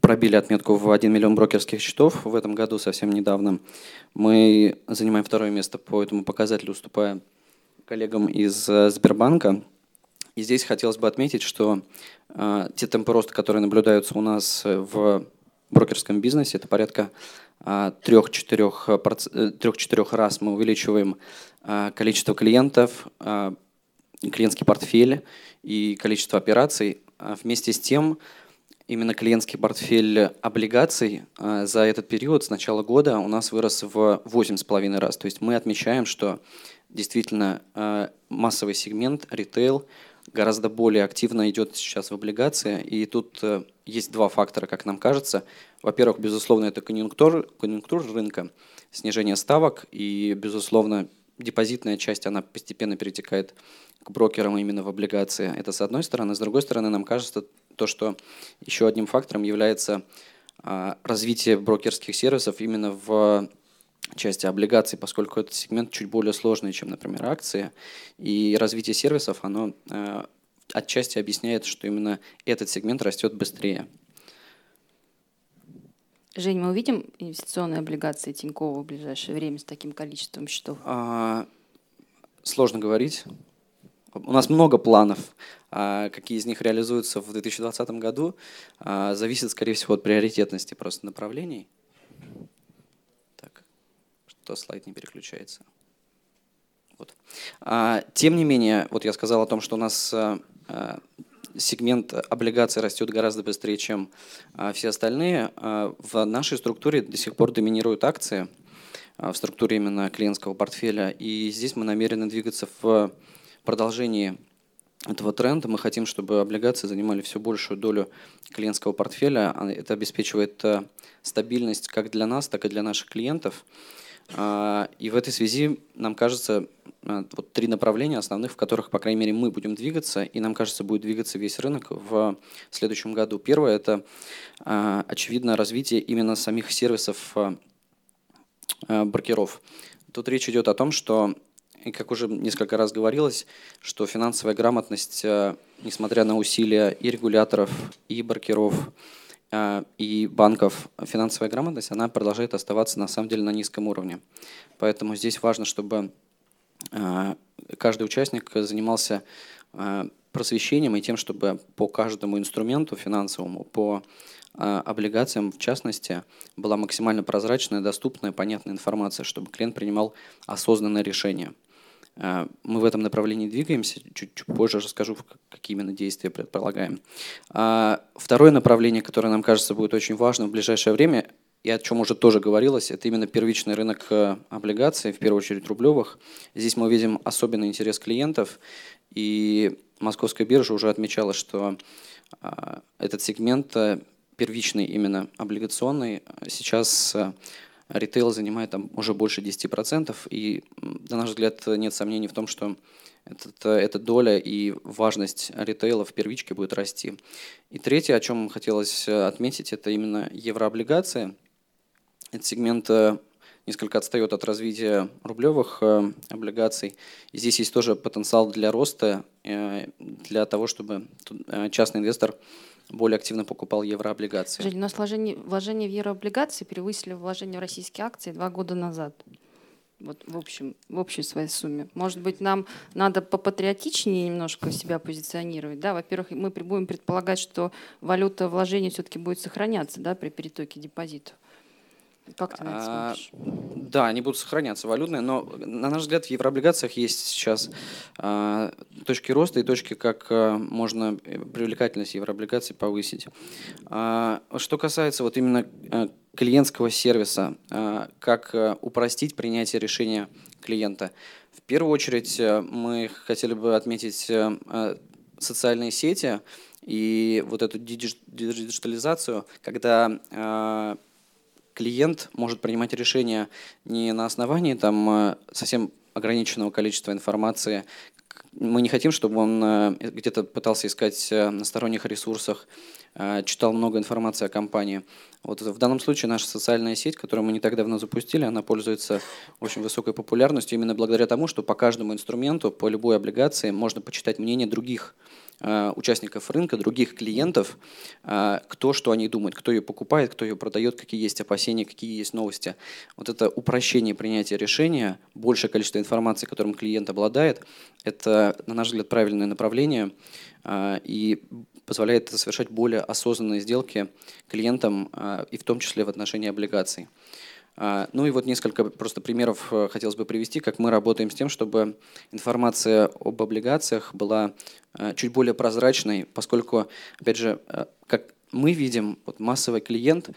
пробили отметку в 1 миллион брокерских счетов в этом году, совсем недавно. Мы занимаем 2-е место по этому показателю, уступая коллегам из Сбербанка. И здесь хотелось бы отметить, что те темпы роста, которые наблюдаются у нас в брокерском бизнесе, это порядка 3-4 раз мы увеличиваем количество клиентов, клиентский портфель и количество операций. Вместе с тем, именно клиентский портфель облигаций за этот период с начала года у нас вырос в 8,5 раз. То есть мы отмечаем, что действительно массовый сегмент, ритейл, гораздо более активно идет сейчас в облигации. И тут есть два фактора, как нам кажется. Во-первых, безусловно, это конъюнктура рынка, снижение ставок. И, безусловно, депозитная часть, она постепенно перетекает к брокерам именно в облигации. Это с одной стороны. С другой стороны, нам кажется, то, что еще одним фактором является развитие брокерских сервисов именно в части облигаций, поскольку этот сегмент чуть более сложный, чем, например, акции. И развитие сервисов, оно отчасти объясняет, что именно этот сегмент растет быстрее. Жень, мы увидим инвестиционные облигации Тинькова в ближайшее время с таким количеством счетов? Сложно говорить. У нас много планов. Какие из них реализуются в 2020 году, зависит, скорее всего, от приоритетности просто направлений. То слайд не переключается. Вот. Тем не менее, вот я сказал о том, что у нас сегмент облигаций растет гораздо быстрее, чем все остальные. В нашей структуре до сих пор доминируют акции, в структуре именно клиентского портфеля. И здесь мы намерены двигаться в продолжении этого тренда. Мы хотим, чтобы облигации занимали все большую долю клиентского портфеля. Это обеспечивает стабильность как для нас, так и для наших клиентов. И в этой связи, нам кажется, вот 3 направления основных, в которых, по крайней мере, мы будем двигаться, и нам кажется, будет двигаться весь рынок в следующем году. Первое – это, очевидно, развитие именно самих сервисов брокеров. Тут речь идет о том, что, как уже несколько раз говорилось, что финансовая грамотность, несмотря на усилия и регуляторов, и брокеров, и банков, финансовая грамотность, она продолжает оставаться на самом деле на низком уровне. Поэтому здесь важно, чтобы каждый участник занимался просвещением и тем, чтобы по каждому инструменту финансовому, по облигациям в частности, была максимально прозрачная, доступная, понятная информация, чтобы клиент принимал осознанное решение. Мы в этом направлении двигаемся, чуть позже расскажу, какие именно действия предполагаем. Второе направление, которое нам кажется будет очень важным в ближайшее время, и о чем уже тоже говорилось, это именно первичный рынок облигаций, в первую очередь рублевых. Здесь мы видим особенный интерес клиентов, и Московская биржа уже отмечала, что этот сегмент первичный, именно облигационный, сейчас Ритейл занимает там уже больше 10%, и, на наш взгляд, нет сомнений в том, что эта доля и важность ритейла в первичке будет расти. И третье, о чем хотелось отметить, это именно еврооблигации. Этот сегмент несколько отстает от развития рублевых облигаций. И здесь есть тоже потенциал для роста, для того, чтобы частный инвестор более активно покупал еврооблигации. Жень, у нас вложения в еврооблигации превысили вложения в российские акции 2 года назад. Вот в общей своей сумме. Может быть, нам надо попатриотичнее немножко себя позиционировать. Да? Во-первых, мы будем предполагать, что валюта вложений все-таки будет сохраняться, да, при перетоке депозитов. Как ты на это смотришь? Да, они будут сохраняться валютные, но, на наш взгляд, в еврооблигациях есть сейчас точки роста и точки, как можно привлекательность еврооблигаций повысить. Что касается вот именно клиентского сервиса, как упростить принятие решения клиента. В первую очередь мы хотели бы отметить социальные сети и вот эту диджитализацию, когда клиент может принимать решения не на основании там совсем ограниченного количества информации. Мы не хотим, чтобы он где-то пытался искать на сторонних ресурсах, читал много информации о компании. Вот в данном случае наша социальная сеть, которую мы не так давно запустили, она пользуется очень высокой популярностью именно благодаря тому, что по каждому инструменту, по любой облигации можно почитать мнение других участников рынка, других клиентов, кто что о ней думает, кто ее покупает, кто ее продает, какие есть опасения, какие есть новости. Вот это упрощение принятия решения, большее количество информации, которым клиент обладает, это, на наш взгляд, правильное направление и позволяет совершать более осознанные сделки клиентам, и в том числе в отношении облигаций. Ну и вот несколько просто примеров хотелось бы привести, как мы работаем с тем, чтобы информация об облигациях была чуть более прозрачной, поскольку, опять же, как мы видим, вот массовый клиент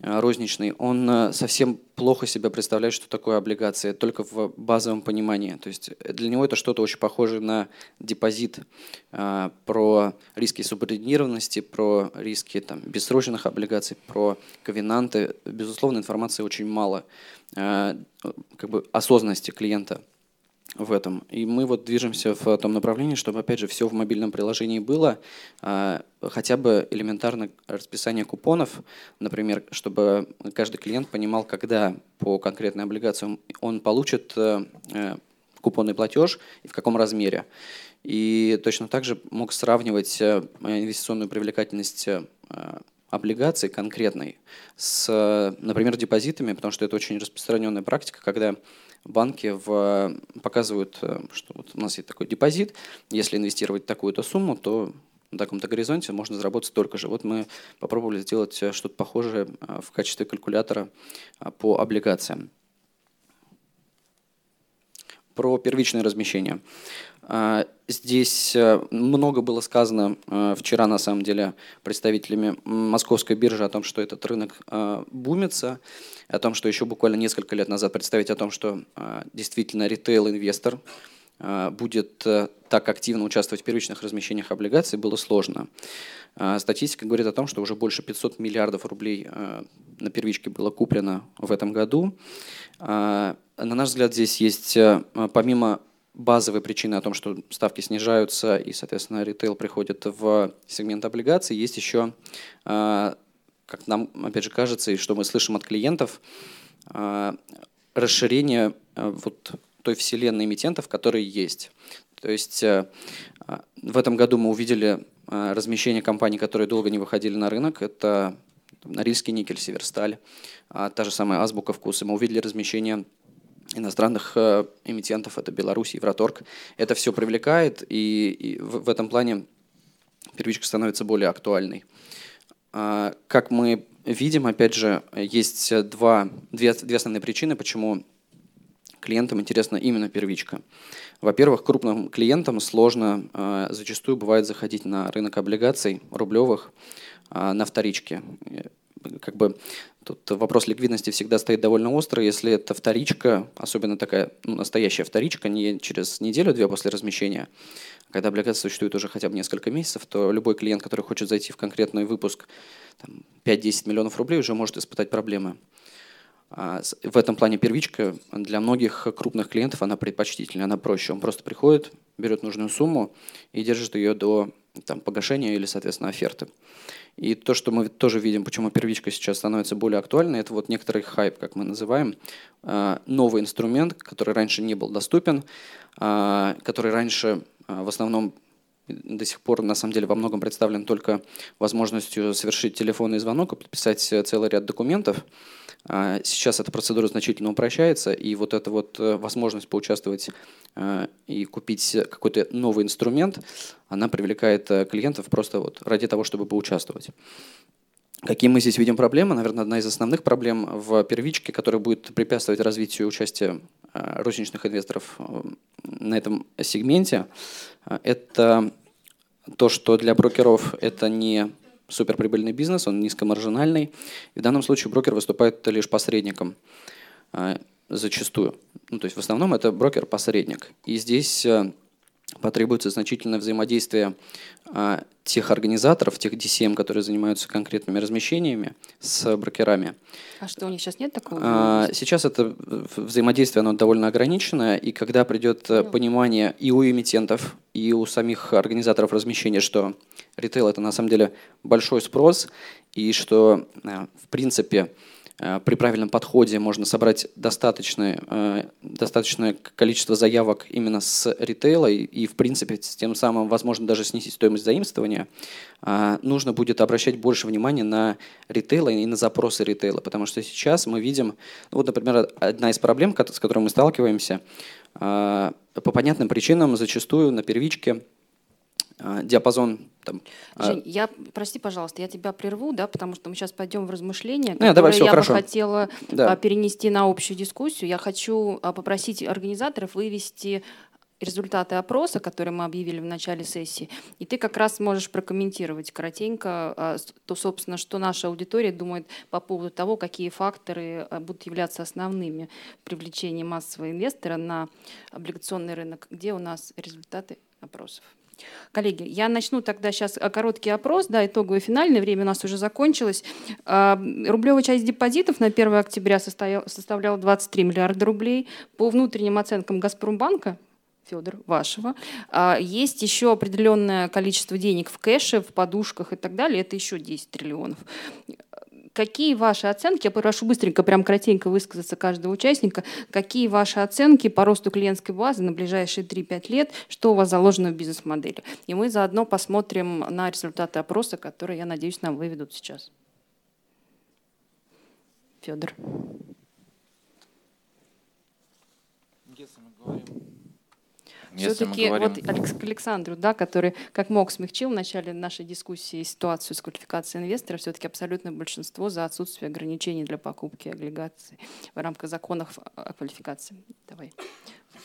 розничный, он совсем плохо себя представляет, что такое облигация, только в базовом понимании. То есть для него это что-то очень похожее на депозит, про риски субординированности, про риски там бессрочных облигаций, про ковенанты. Безусловно, информации очень мало, как бы осознанности клиента в этом. И мы вот движемся в том направлении, чтобы, опять же, все в мобильном приложении было, хотя бы элементарно расписание купонов, например, чтобы каждый клиент понимал, когда по конкретной облигации он получит купонный платеж и в каком размере. И точно так же мог сравнивать инвестиционную привлекательность облигаций конкретной с, например, депозитами, потому что это очень распространенная практика, когда банки показывают, что вот у нас есть такой депозит, если инвестировать такую-то сумму, то на таком-то горизонте можно заработать столько же. Вот мы попробовали сделать что-то похожее в качестве калькулятора по облигациям. Про первичное размещение. Здесь много было сказано вчера, на самом деле, представителями Московской биржи о том, что этот рынок бумится, о том, что еще буквально несколько лет назад представить о том, что действительно ритейл-инвестор будет так активно участвовать в первичных размещениях облигаций, было сложно. Статистика говорит о том, что уже больше 500 миллиардов рублей на первичке было куплено в этом году. На наш взгляд, здесь есть, помимо базовой причины о том, что ставки снижаются и, соответственно, ритейл приходит в сегмент облигаций, есть еще, как нам, опять же, кажется, и что мы слышим от клиентов, расширение вот той вселенной эмитентов, которые есть. То есть в этом году мы увидели размещение компаний, которые долго не выходили на рынок. Это Норильский Никель, Северсталь, та же самая Азбука Вкуса. Мы увидели размещение иностранных эмитентов, это Беларусь, Евроторг. Это все привлекает, и в этом плане первичка становится более актуальной. Как мы видим, опять же, есть две основные причины, почему клиентам интересна именно первичка. Во-первых, крупным клиентам сложно, зачастую бывает, заходить на рынок облигаций рублевых на вторичке. Как бы тут вопрос ликвидности всегда стоит довольно остро. Если это вторичка, особенно такая настоящая вторичка, не через неделю-две после размещения, когда облигации существуют уже хотя бы несколько месяцев, то любой клиент, который хочет зайти в конкретный выпуск, 5-10 миллионов рублей, уже может испытать проблемы. В этом плане первичка для многих крупных клиентов, она предпочтительна, она проще. Он просто приходит, берет нужную сумму и держит ее до погашения или, соответственно, оферты. И то, что мы тоже видим, почему первичка сейчас становится более актуальной, это вот некоторый хайп, как мы называем, новый инструмент, который раньше не был доступен, который раньше в основном до сих пор, на самом деле, во многом представлен только возможностью совершить телефонный звонок и подписать целый ряд документов. Сейчас эта процедура значительно упрощается, и вот эта вот возможность поучаствовать и купить какой-то новый инструмент, она привлекает клиентов просто вот ради того, чтобы поучаствовать. Какие мы здесь видим проблемы? Наверное, одна из основных проблем в первичке, которая будет препятствовать развитию участия розничных инвесторов на этом сегменте, это то, что для брокеров это не суперприбыльный бизнес, он низкомаржинальный. И в данном случае брокер выступает лишь посредником зачастую. То есть в основном это брокер-посредник. И здесь потребуется значительное взаимодействие тех организаторов, тех DCM, которые занимаются конкретными размещениями с брокерами. А что, у них сейчас нет такого? Сейчас это взаимодействие, оно довольно ограничено, и когда придет понимание и у эмитентов, и у самих организаторов размещения, что ритейл – это на самом деле большой спрос, и что, в принципе, при правильном подходе можно собрать достаточное количество заявок именно с ритейла и, в принципе, тем самым, возможно, даже снизить стоимость заимствования, нужно будет обращать больше внимания на ритейл и на запросы ритейла, потому что сейчас мы видим, вот, например, одна из проблем, с которой мы сталкиваемся, по понятным причинам зачастую на первичке диапазон. Жень, прости, пожалуйста, я тебя прерву, да, потому что мы сейчас пойдем в размышления, которые хотела перенести на общую дискуссию. Я хочу попросить организаторов вывести результаты опроса, которые мы объявили в начале сессии, и ты как раз можешь прокомментировать коротенько то, собственно, что наша аудитория думает по поводу того, какие факторы будут являться основными в привлечении массового инвестора на облигационный рынок. Где у нас результаты опросов? Коллеги, я начну тогда сейчас короткий опрос, да, итоговое финальное время у нас уже закончилось. Рублевая часть депозитов на 1 октября составляла 23 миллиарда рублей. По внутренним оценкам Газпромбанка, Федор, вашего, есть еще определенное количество денег в кэше, в подушках и так далее, это еще 10 триллионов. Какие ваши оценки, я прошу быстренько, прям кратенько высказаться каждого участника, какие ваши оценки по росту клиентской базы на ближайшие 3-5 лет, что у вас заложено в бизнес-модели? И мы заодно посмотрим на результаты опроса, которые, я надеюсь, нам выведут сейчас. Федор. Если мы говорим... Все-таки вот к Александру, да, который как мог смягчил в начале нашей дискуссии ситуацию с квалификацией инвестора, все-таки абсолютное большинство за отсутствие ограничений для покупки облигаций в рамках законов о квалификации. Давай.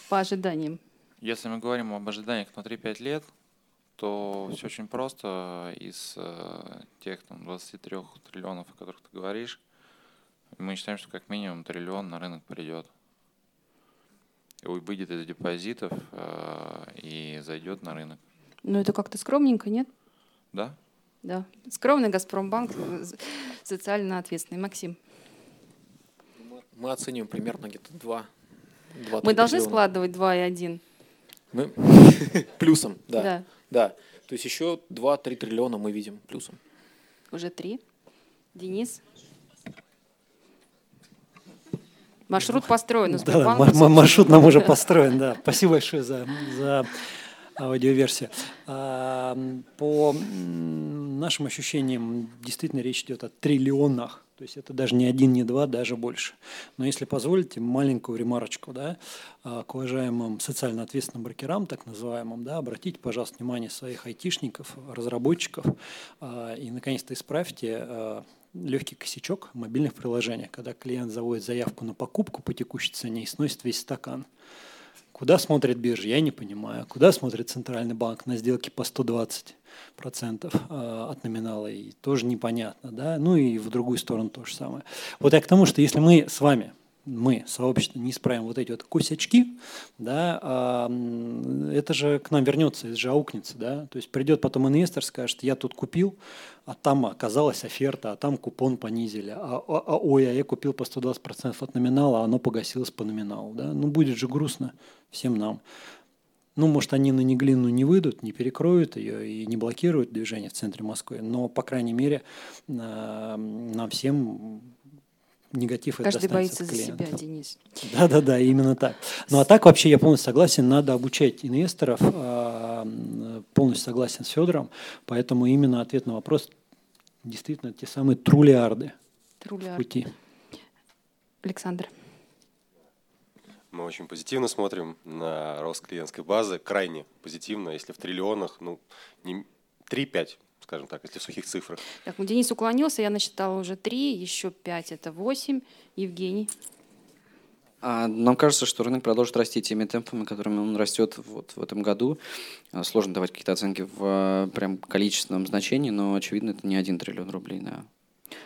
По ожиданиям. Если мы говорим об ожиданиях на 3-5 лет, то все очень просто. Из тех 23 триллионов, о которых ты говоришь, мы считаем, что как минимум триллион на рынок придет. Выйдет из депозитов и зайдет на рынок. Ну это как-то скромненько, нет? Да. Да. Скромный Газпромбанк, социально ответственный. Максим. Мы оцениваем примерно где-то 2. Мы должны складывать 2 и 1. Мы плюсом, да. Да. То есть еще 2-3 триллиона мы видим плюсом. Уже 3. Денис. Маршрут построен. Маршрут нам уже построен, да. Спасибо большое за аудиоверсию. По нашим ощущениям, действительно речь идет о триллионах. То есть это даже не 1, не 2, даже больше. Но если позволите, маленькую ремарочку, да, к уважаемым социально ответственным брокерам, так называемым, да, обратите, пожалуйста, внимание своих айтишников, разработчиков и, наконец-то, исправьте легкий косячок в мобильных приложениях, когда клиент заводит заявку на покупку по текущей цене и сносит весь стакан. Куда смотрит биржа, я не понимаю. Куда смотрит Центральный банк на сделки по 120% от номинала, и тоже непонятно. Да? Ну и в другую сторону то же самое. Вот я к тому, что если мы с вами мы, сообщество, не исправим вот эти вот косячки, да, это же к нам вернется, это же аукнется. Да? То есть придет потом инвестор, скажет, я тут купил, а там оказалась оферта, а там купон понизили, а я купил по 120% от номинала, а оно погасилось по номиналу. Да? Ну, будет же грустно всем нам. Ну, может, они на Неглинную не выйдут, не перекроют ее и не блокируют движение в центре Москвы, но, по крайней мере, нам всем... негатив каждый это достанется от клиентов. Каждый боится за себя, Денис. Да, именно так. Ну а так вообще я полностью согласен, надо обучать инвесторов, полностью согласен с Федором, поэтому именно ответ на вопрос действительно те самые трулиарды. В пути. Александр. Мы очень позитивно смотрим на рост клиентской базы, крайне позитивно, если в триллионах, 3-5. Скажем так, если в сухих цифрах. Так, Денис уклонился, я насчитала уже 3, еще 5 – это 8. Евгений? Нам кажется, что рынок продолжит расти теми темпами, которыми он растет вот в этом году. Сложно давать какие-то оценки в прям количественном значении, но, очевидно, это не 1 триллион рублей. Да.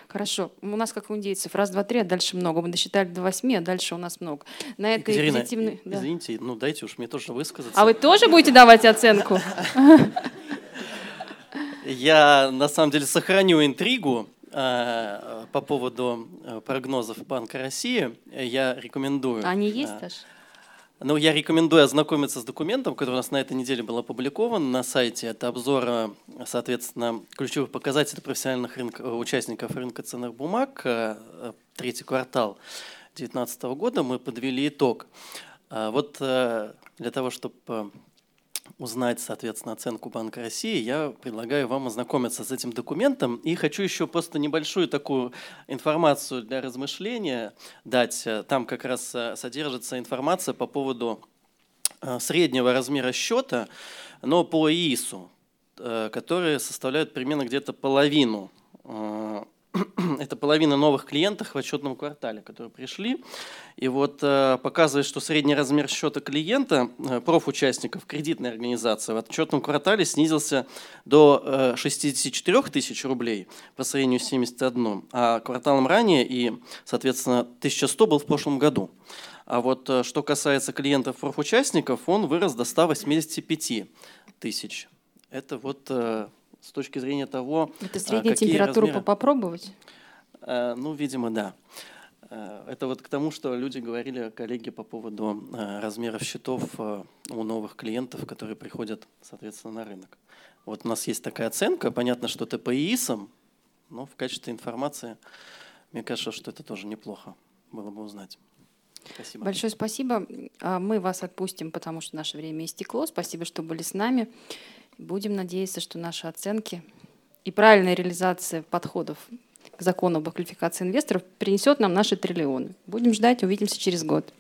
Хорошо. У нас, как у индейцев, 1, 2, 3, а дальше много. Мы досчитали до 8, а дальше у нас много. На этой позитивной... Извините, да. Дайте уж мне тоже высказаться. А вы тоже будете давать оценку? Я, на самом деле, сохраню интригу по поводу прогнозов Банка России. Я рекомендую… Они есть даже? Я рекомендую ознакомиться с документом, который у нас на этой неделе был опубликован на сайте. Это обзор, соответственно, ключевых показателей профессиональных участников рынка ценных бумаг. 3-й квартал 2019 года мы подвели итог. Вот для того, чтобы… узнать, соответственно, оценку Банка России, я предлагаю вам ознакомиться с этим документом. И хочу еще просто небольшую такую информацию для размышления дать. Там как раз содержится информация по поводу среднего размера счета, но по ИИСу, которые составляют примерно где-то половину. Это половина новых клиентов в отчетном квартале, которые пришли. И вот показывает, что средний размер счета клиента, профучастников кредитной организации в отчетном квартале снизился до 64 тысяч рублей по сравнению с 71, а кварталом ранее и, соответственно, 1100 был в прошлом году. А вот что касается клиентов профучастников, он вырос до 185 тысяч. Это вот... с точки зрения того, это средняя температура размеры... попробовать? Видимо, да. Это вот к тому, что люди говорили, коллеги, по поводу размеров счетов у новых клиентов, которые приходят, соответственно, на рынок. Вот у нас есть такая оценка. Понятно, что это по ИИСам, но в качестве информации, мне кажется, что это тоже неплохо было бы узнать. Спасибо. Большое спасибо. Мы вас отпустим, потому что наше время истекло. Спасибо, что были с нами. Будем надеяться, что наши оценки и правильная реализация подходов к закону об квалификации инвесторов принесет нам наши триллионы. Будем ждать, увидимся через год.